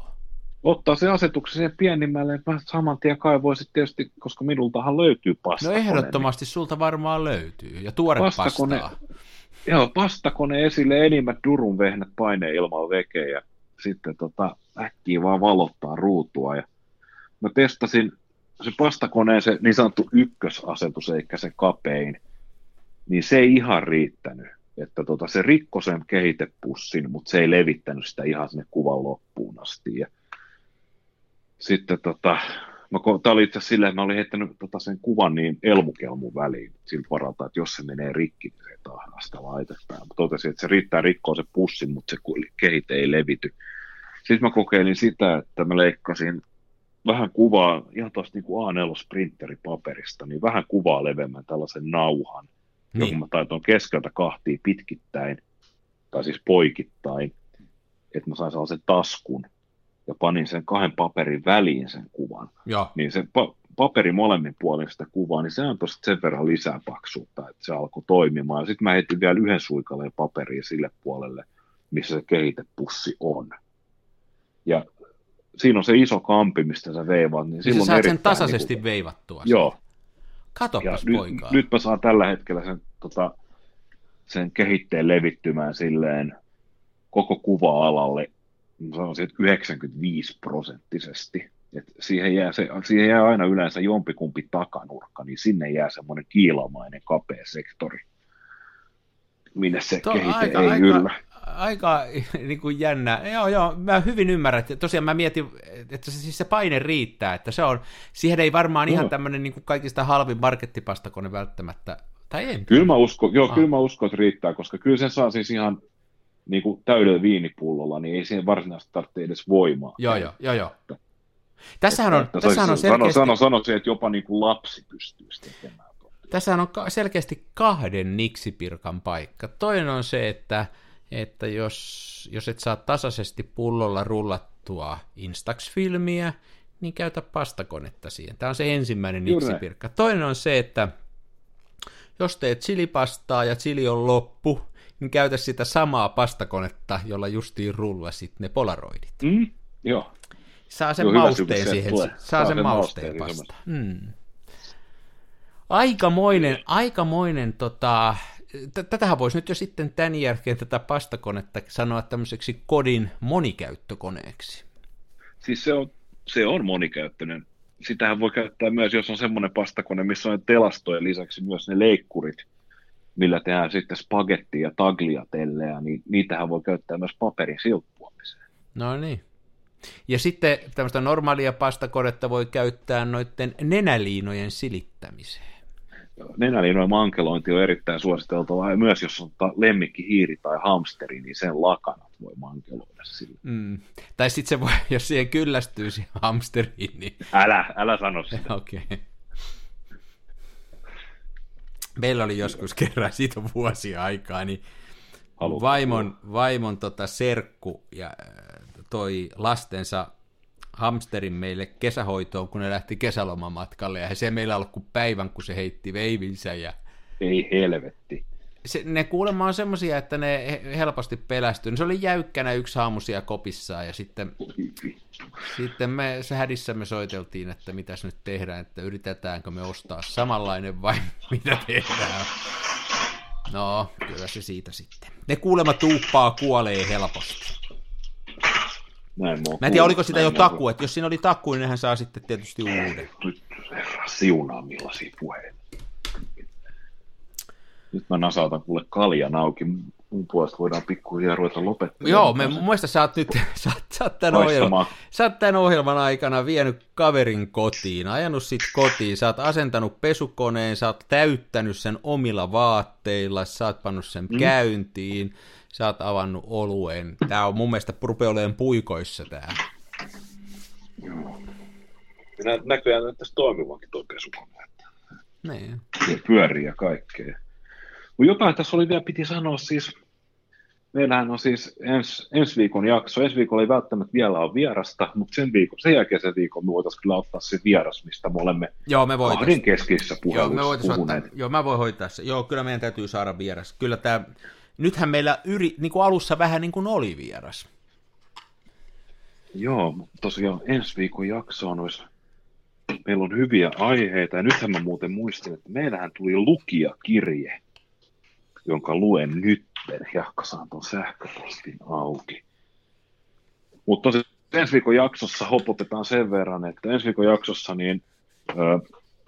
Ottaa se asetuksen sen pienimmälle, että mä saman tien kaivoin sitten tietysti, koska minultahan löytyy pastakone. No ehdottomasti, sulta varmaan löytyy, ja tuore pastakone, pastaa. Joo, pastakone esille, enimmät durunvehnät paineen ilman vekeä, ja sitten tota, äkkiä vaan valottaa ruutua. Ja mä testasin se pastakoneen se niin sanottu ykkösasetus, eikä se kapein, niin se ei ihan riittänyt, että tota, se rikko sen kehitepussin, mutta se ei levittänyt sitä ihan sinne kuvan loppuun asti. Ja sitten tota, tämä oli itse asiassa silleen, että mä olin heittänyt tota, sen kuvan niin elmukelmun väliin siltä varalta, että jos se menee rikki, niin se tahdaa sitä laitetta. Mä totesin, että se riittää rikkoa se pussin, mutta se kehite ei levity. Sitten mä kokeilin sitä, että mä leikkasin vähän kuvaa, ihan tuosta niin kuin A neljä-sprinteripaperista, niin vähän kuvaa leveämmän tällaisen nauhan, niin. Joku mä taitoin keskeltä kahtia pitkittäin, tai siis poikittain, että mä sain sellaisen taskun. Ja panin sen kahden paperin väliin sen kuvan, ja. Niin se pa- paperi molemmin puolin sitä kuvaa, niin se antoi sen verran lisää paksuutta, että se alkoi toimimaan. Ja sitten mä heitin vielä yhden suikaleen paperia sille puolelle, missä se kehitepussi on. Ja siinä on se iso kampi, mistä sä veivaat. Niin silloin sä saat sen tasaisesti niin veivattua. Joo. Katopas poikaa. Nyt, nyt mä saan tällä hetkellä sen, tota, sen kehitteen levittymään silleen koko kuva-alalle. Mä sanoisin, että yhdeksänkymmentäviisi prosenttisesti. Että siihen, jää se, siihen jää aina yleensä jompikumpi takanurkka, niin sinne jää semmoinen kiilamainen kapea sektori, minne se Tuo kehite aika, ei aika, yllä. Aika niin kuin jännä. Joo, joo, mä hyvin ymmärrän. Tosiaan mä mietin, että se, siis se paine riittää. Että se on, siihen ei varmaan no. ihan tämmöinen niin kuin kaikista halvin markettipastakone välttämättä. Tai ei. Kyllä mä uskon, joo, kyllä mä uskon, että riittää, koska kyllä sen saa siis ihan... niin kuin täydellä viinipullolla, niin ei siihen varsinaisesti tarvitse edes voimaa. Joo, joo, joo, joo. Tässähän on, tässähän on selkeästi... Sano, sano, sano se, että jopa niin kuin lapsi pystyy tekemään. Tässähän on selkeästi kahden niksipirkan paikka. Toinen on se, että, että jos, jos et saa tasaisesti pullolla rullattua Instax-filmiä, niin käytä pastakonetta siihen. Tämä on se ensimmäinen niksipirkka. Toinen on se, että jos teet chilipastaa ja chili on loppu, niin käytä sitä samaa pastakonetta, jolla justiin rullaa sitten ne polaroidit. Mm, joo. Saa sen joo, mausteen siihen. Saa, saa sen mausteen, mausteen pasta. Mm. Aikamoinen, aikamoinen, tota, t- tätähän voisi nyt jo sitten tämän jälkeen tätä pastakonetta sanoa tämmöiseksi kodin monikäyttökoneeksi. Siis se on, se on monikäyttöinen. Sitähän voi käyttää myös, jos on semmoinen pastakone, missä on telastojen lisäksi myös ne leikkurit, millä tehdään sitten spagettia ja tagliatelleja, niin niitähän voi käyttää myös paperin silppuamiseen. No niin. Ja sitten tämmöistä normaalia pastakonetta voi käyttää noiden nenäliinojen silittämiseen. Nenäliinojen mankelointi on erittäin suositeltavaa, ja myös jos on lemmikki hiiri tai hamsteri, niin sen lakanat voi mankeloida sillä. Mm. Tai sitten se voi, jos siihen kyllästyy siihen hamsteriin, niin... Älä, älä sano sitä. Okei. Okay. Meillä oli joskus kerran, siitä on vuosia aikaa, niin vaimon, vaimon tota serkku ja toi lastensa hamsterin meille kesähoitoon, kun ne lähti kesälomamatkalle, ja se ei meillä ollut kuin päivän, kun se heitti veivinsä. Ja... Ei helvetti. Se, ne kuulemma on semmoisia, että ne helposti pelästyy. Se oli jäykkänä yksi aamusia kopissaan, ja sitten, sitten me hädissä me soiteltiin, että mitäs nyt tehdään, että yritetäänkö me ostaa samanlainen vai mitä tehdään. No, kyllä se siitä sitten. Ne kuulemma tuuppaa kuolee helposti. Mä en, mä en tiedä, oliko sitä jo taku, että jos siinä oli taku, niin hän saa sitten tietysti uuden. Nyt herra siunaa millaisia puheita. Nyt mä nasautan kuule kaljan auki. Mun puolesta voidaan pikkuhiljaa ruveta lopettamaan. Joo, me, mun mielestä sä oot nyt sä oot, sä oot tämän ohjelman, sä oot tämän ohjelman aikana vienyt kaverin kotiin, ajanut sit kotiin, sä oot asentanut pesukoneen, sä oot täyttänyt sen omilla vaatteilla, sä oot pannut sen mm. käyntiin, sä oot avannut oluen. Tää on mun mielestä rupeaa olemaan puikoissa tää. Joo. Minä näköjään näyttäisi toimivankin tuo pesukone. Niin. Ja pyörii ja kaikkea. Mut jotain tässä oli vielä piti sanoa siis, meillähän on siis ens, ensi viikon jakso, ensi viikolla ei välttämättä vielä ole vierasta, mutta sen, viikon, sen jälkeen sen viikon me voitaisiin kyllä ottaa se vieras, mistä me olemme joo, me kahden keskissä puheluissa puhuneet. Ottaa, joo, mä voin hoitaa se. Joo, kyllä meidän täytyy saada vieras. Kyllä tää, nythän meillä yri, niin kuin alussa vähän niin kuin oli vieras. Joo, mutta tosiaan ensi viikon jaksoon olisi, meillä on hyviä aiheita, ja nythän mä muuten muistin, että meillähän tuli lukijakirje, jonka luen nyt. Jahka saan tuon sähköpostin auki. Mutta ensi viikon jaksossa hopotetaan sen verran, että ensi viikon jaksossa niin, ö,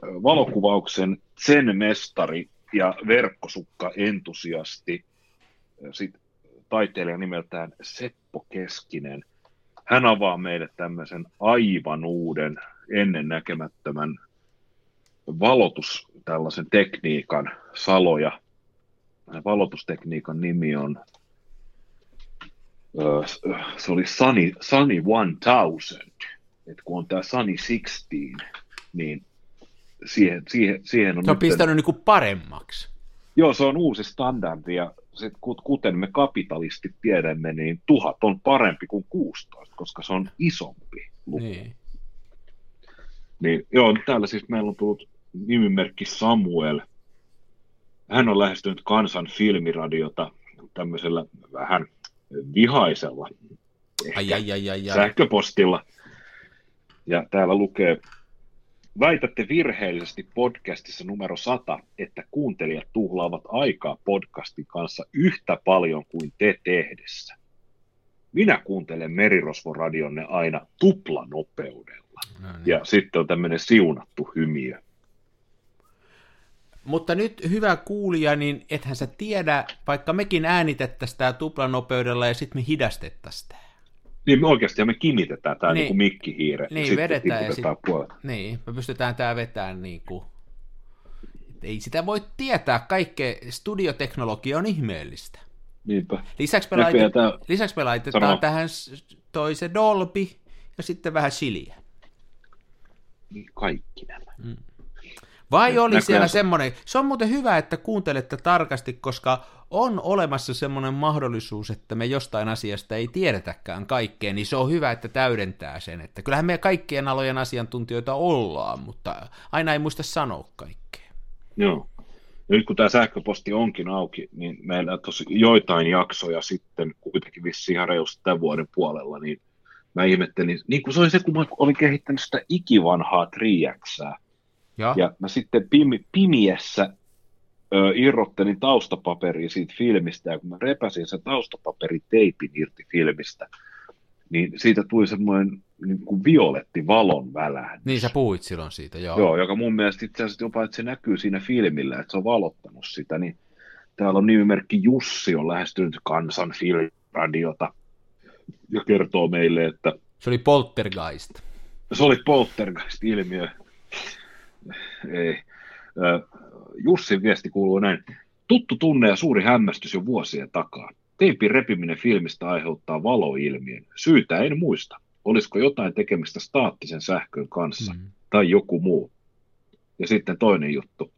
valokuvauksen zen-mestari ja verkkosukka-entusiasti, sit taiteilija nimeltään Seppo Keskinen, hän avaa meille tämmöisen aivan uuden, ennennäkemättömän valotus, tällaisen tekniikan saloja. Valotustekniikan nimi on, se oli Sunny, Sunny tuhat, että kun on tämä Sunny kaksitoista, niin siihen, siihen, siihen on... Se on nyt pistänyt niin kuin paremmaksi. Joo, se on uusi standardi, ja sit, kuten me kapitalistit tiedämme, niin tuhat on parempi kuin kuusitoista, koska se on isompi luku. Niin. Niin, joo, täällä siis meillä on tullut nimimerkki Samuel. Hän on lähestynyt Kansan filmiradiota tämmöisellä vähän vihaisella ai, ai, ai, ai, sähköpostilla. Ja täällä lukee, väitätte virheellisesti podcastissa numero sata, että kuuntelijat tuhlaavat aikaa podcastin kanssa yhtä paljon kuin te tehdessä. Minä kuuntelen merirosvoradionne aina tuplanopeudella. No niin. Ja sitten on tämmöinen siunattu hymiö. Mutta nyt, hyvä kuulija, niin ethän sä tiedä, vaikka mekin äänitettäisiin tää tuplanopeudella ja sitten me hidastettaisiin tää. Niin oikeasti me kimitetään tää niin, niinku mikkihiire. Niin, vedetään ja sitten niin, me pystytään tää vetämään niinku. Ei sitä voi tietää, kaikkea studioteknologia on ihmeellistä. Niinpä. Lisäksi me, laitet, tää... lisäksi me laitetaan Sano. tähän toi se Dolby ja sitten vähän chiliä. Niin kaikki nämä. Mm. Vai oli näköjään siellä semmoinen, se on muuten hyvä, että kuuntelette tarkasti, koska on olemassa semmoinen mahdollisuus, että me jostain asiasta ei tiedetäkään kaikkea, niin se on hyvä, että täydentää sen, että kyllähän me kaikkien alojen asiantuntijoita ollaan, mutta aina ei muista sanoa kaikkea. Joo, ja nyt kun tämä sähköposti onkin auki, niin meillä tosi joitain jaksoja sitten, kuitenkin vissiin ihan reilusti tämän vuoden puolella, niin mä ihmettelin, niin kuin se oli se, kun mä olin kehittänyt sitä ikivanhaa triäksää. Ja. ja mä sitten pimi, pimiessä ö, irrottelin taustapaperia siitä filmistä, ja kun mä repäsin sen taustapaperiteipin irti filmistä, niin siitä tuli semmoinen niin kuin violetti valon välähdys. Niin sä puhuit silloin siitä, joo. Joo, joka mun mielestä itse asiassa jopa, että se näkyy siinä filmillä, että se on valottanut sitä, niin täällä on nimimerkki Jussi, on lähestynyt Kansan filmiradiota, ja kertoo meille, että... Se oli poltergeist. Se oli poltergeist-ilmiö. Ei. Jussin viesti kuuluu näin. Tuttu tunne ja suuri hämmästys jo vuosien takaa. Teipin repiminen filmistä aiheuttaa valoilmiön. Syytä en muista. Olisiko jotain tekemistä staattisen sähkön kanssa mm-hmm. tai joku muu. Ja sitten toinen juttu.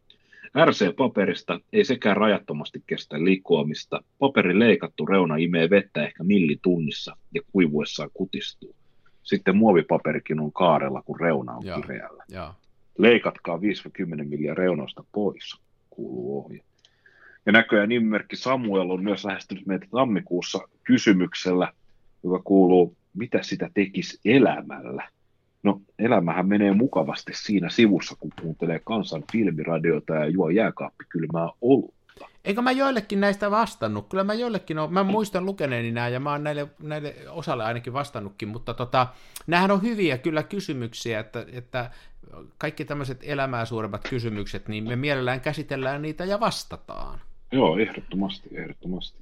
är see-paperista ei sekään rajattomasti kestä likoamista. Paperin leikattu reuna imee vettä ehkä millitunnissa ja kuivuessaan kutistuu. Sitten muovipaperikin on kaarella, kun reuna on ja, kireällä. Ja. Leikatkaa viisi kymmenen milliä reunoista pois, kuuluu ohje. Ja näköjään nimimerkki Samuel on myös lähestynyt meitä tammikuussa kysymyksellä, joka kuuluu, mitä sitä tekisi elämällä? No, elämähän menee mukavasti siinä sivussa, kun kuuntelee Kansan filmiradiota ja juo jääkaappikylmää olutta. Eikö mä joillekin näistä vastannut? Kyllä mä joillekin on, mä muistan lukeneeni nämä ja mä oon näille, näille osalle ainakin vastannutkin, mutta tota, näähän on hyviä kyllä kysymyksiä, että... että kaikki tämmöiset elämää suuremmat kysymykset, niin me mielellään käsitellään niitä ja vastataan. Joo, ehdottomasti, ehdottomasti.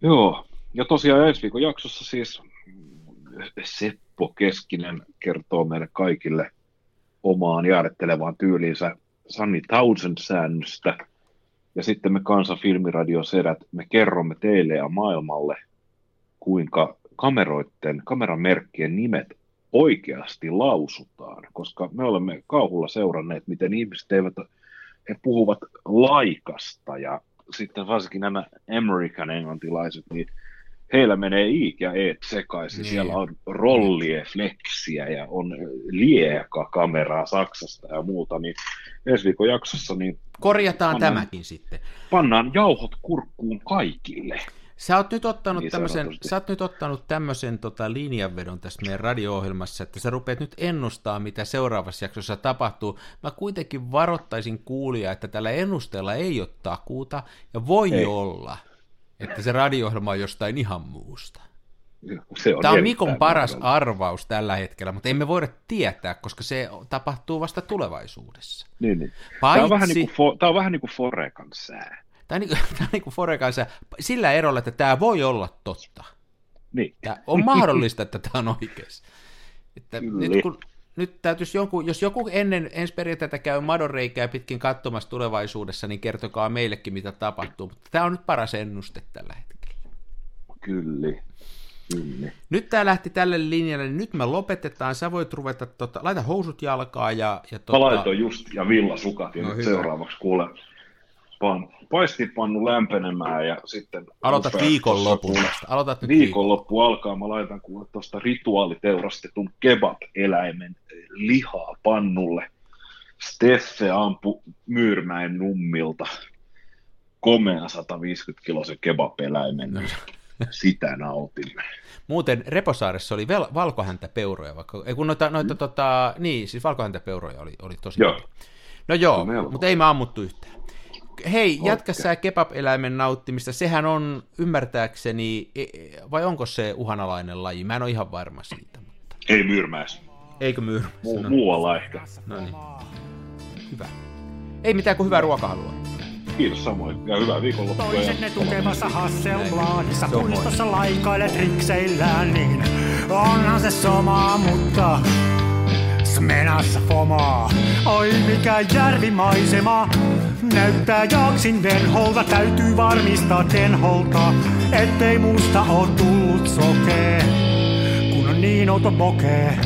Joo, ja tosiaan ensi viikon jaksossa siis Seppo Keskinen kertoo meille kaikille omaan jaarittelevaan tyyliinsä Sunny tuhat-säännöstä, ja sitten me Kansan filmiradiosedät, me kerromme teille ja maailmalle, kuinka kameroiden, kameramerkkien nimet oikeasti lausutaan, koska me olemme kauhulla seuranneet, miten ihmiset eivät, he puhuvat laikasta ja sitten varsinkin nämä American englantilaiset, niin heillä menee i ja e sekaisin. Siellä on rolliefleksiä ja on lieka kameraa Saksasta ja muuta. Niin ensi viikon jaksossa niin korjataan pannaan, tämäkin sitten. Pannaan jauhot kurkkuun kaikille. Sä oot nyt ottanut niin tämmöisen, sä oot nyt ottanut tämmöisen tota linjanvedon tässä meidän radio-ohjelmassa, että sä rupeat nyt ennustaa, mitä seuraavassa jaksossa tapahtuu. Mä kuitenkin varoittaisin kuulijaa, että tällä ennusteella ei ole takuuta ja voi ei. olla, että se radio-ohjelma on jostain ihan muusta. Se on Tämä on Mikon paras määrin. arvaus tällä hetkellä, mutta emme voida tietää, koska se tapahtuu vasta tulevaisuudessa. Niin, niin. Paitsi... Tämä on vähän niin kuin, fo... niin kuin Forekan sää. Tämä on niin kuin, tämä on niin kuin Forekan sää sillä erolla, että tämä voi olla totta. Niin. Tämä on mahdollista, että tämä on oikeassa. Että nyt kun... Nyt täytyisi joku, jos joku ennen ensi perjantaita käy madonreikää pitkin katsomassa tulevaisuudessa, niin kertokaa meillekin, mitä tapahtuu. Mutta tämä on nyt paras ennuste tällä hetkellä. Kyllä. Kyllä. Nyt tämä lähti tälle linjalle, niin nyt me lopetetaan. Sä voit ruveta, tota, laita housut jalkaa ja... ja tota... Mä laitoin just ja villasukat ja no, nyt seuraavaksi kuule. Pan, paistipannu lämpenemään ja sitten... Aloitat viikonloppuun. Aloitat nyt viikonloppu alkaa, mä laitan kuule tuosta rituaaliteurastetun kebab-eläimen lihaa pannulle. Steffe ampu Myyrmäen nummilta komean sataviisikymmentä kilosen kebab-eläimen. No. Sitä nautimme. Muuten Reposaaressa oli vel- valkohäntäpeuroja, vaikka, kun noita, noita mm. tota, niin, siis valkohäntäpeuroja oli, oli tosi joo. Hyvä. No joo, no, mutta ei mä ammuttu yhtään. Hei, jatka sä kebab-eläimen nauttimista. Sehän on, ymmärtääkseni, vai onko se uhanalainen laji? Mä en ole ihan varma siitä. Mutta... Ei Myyrmäessä. Eikö Myyrmäessä? Mu- no. Muualla ehkä. No niin. Hyvä. Ei mitään kuin hyvää ruokaa haluaa. Kiitos samoin ja hyvää viikonloppua. Toiset ne tukemassa Hasselbladissa, puistossa laikailet rikseillään, niin onhan se sama, mutta smenassa fomaa. Oi mikä järvimaisema. Näyttää jaksin venholta, täytyy varmistaa tenholta, ettei musta oo tullut sokee, kun on niin outo pokee.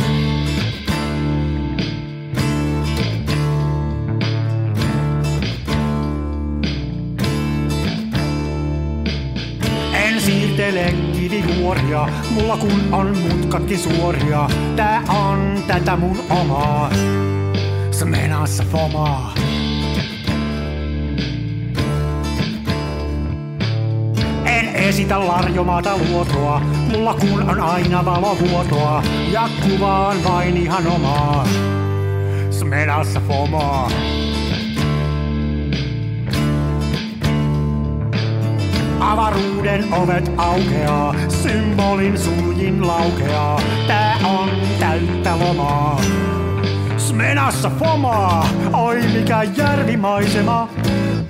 En siirtele kivijuoria, mulla kun on mutkatkin suoria, tää on tätä mun omaa, smenassa fomaa. En esitä larjomaata luotoa, mulla kun on aina valovuotoa, ja kuvaan vain ihan omaa, smenassa fomaa. Avaruuden ovet aukeaa, symbolin suljin laukeaa, tää on täyttä lomaa, smenassa fomaa. Oi mikä järvimaisema.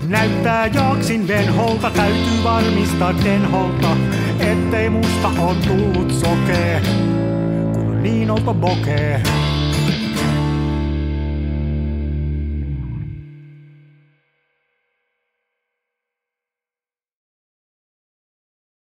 Näyttää jaksin venholta, täytyy varmistaa tenholta, ettei musta on tullut sokee, kun niin olta bokee.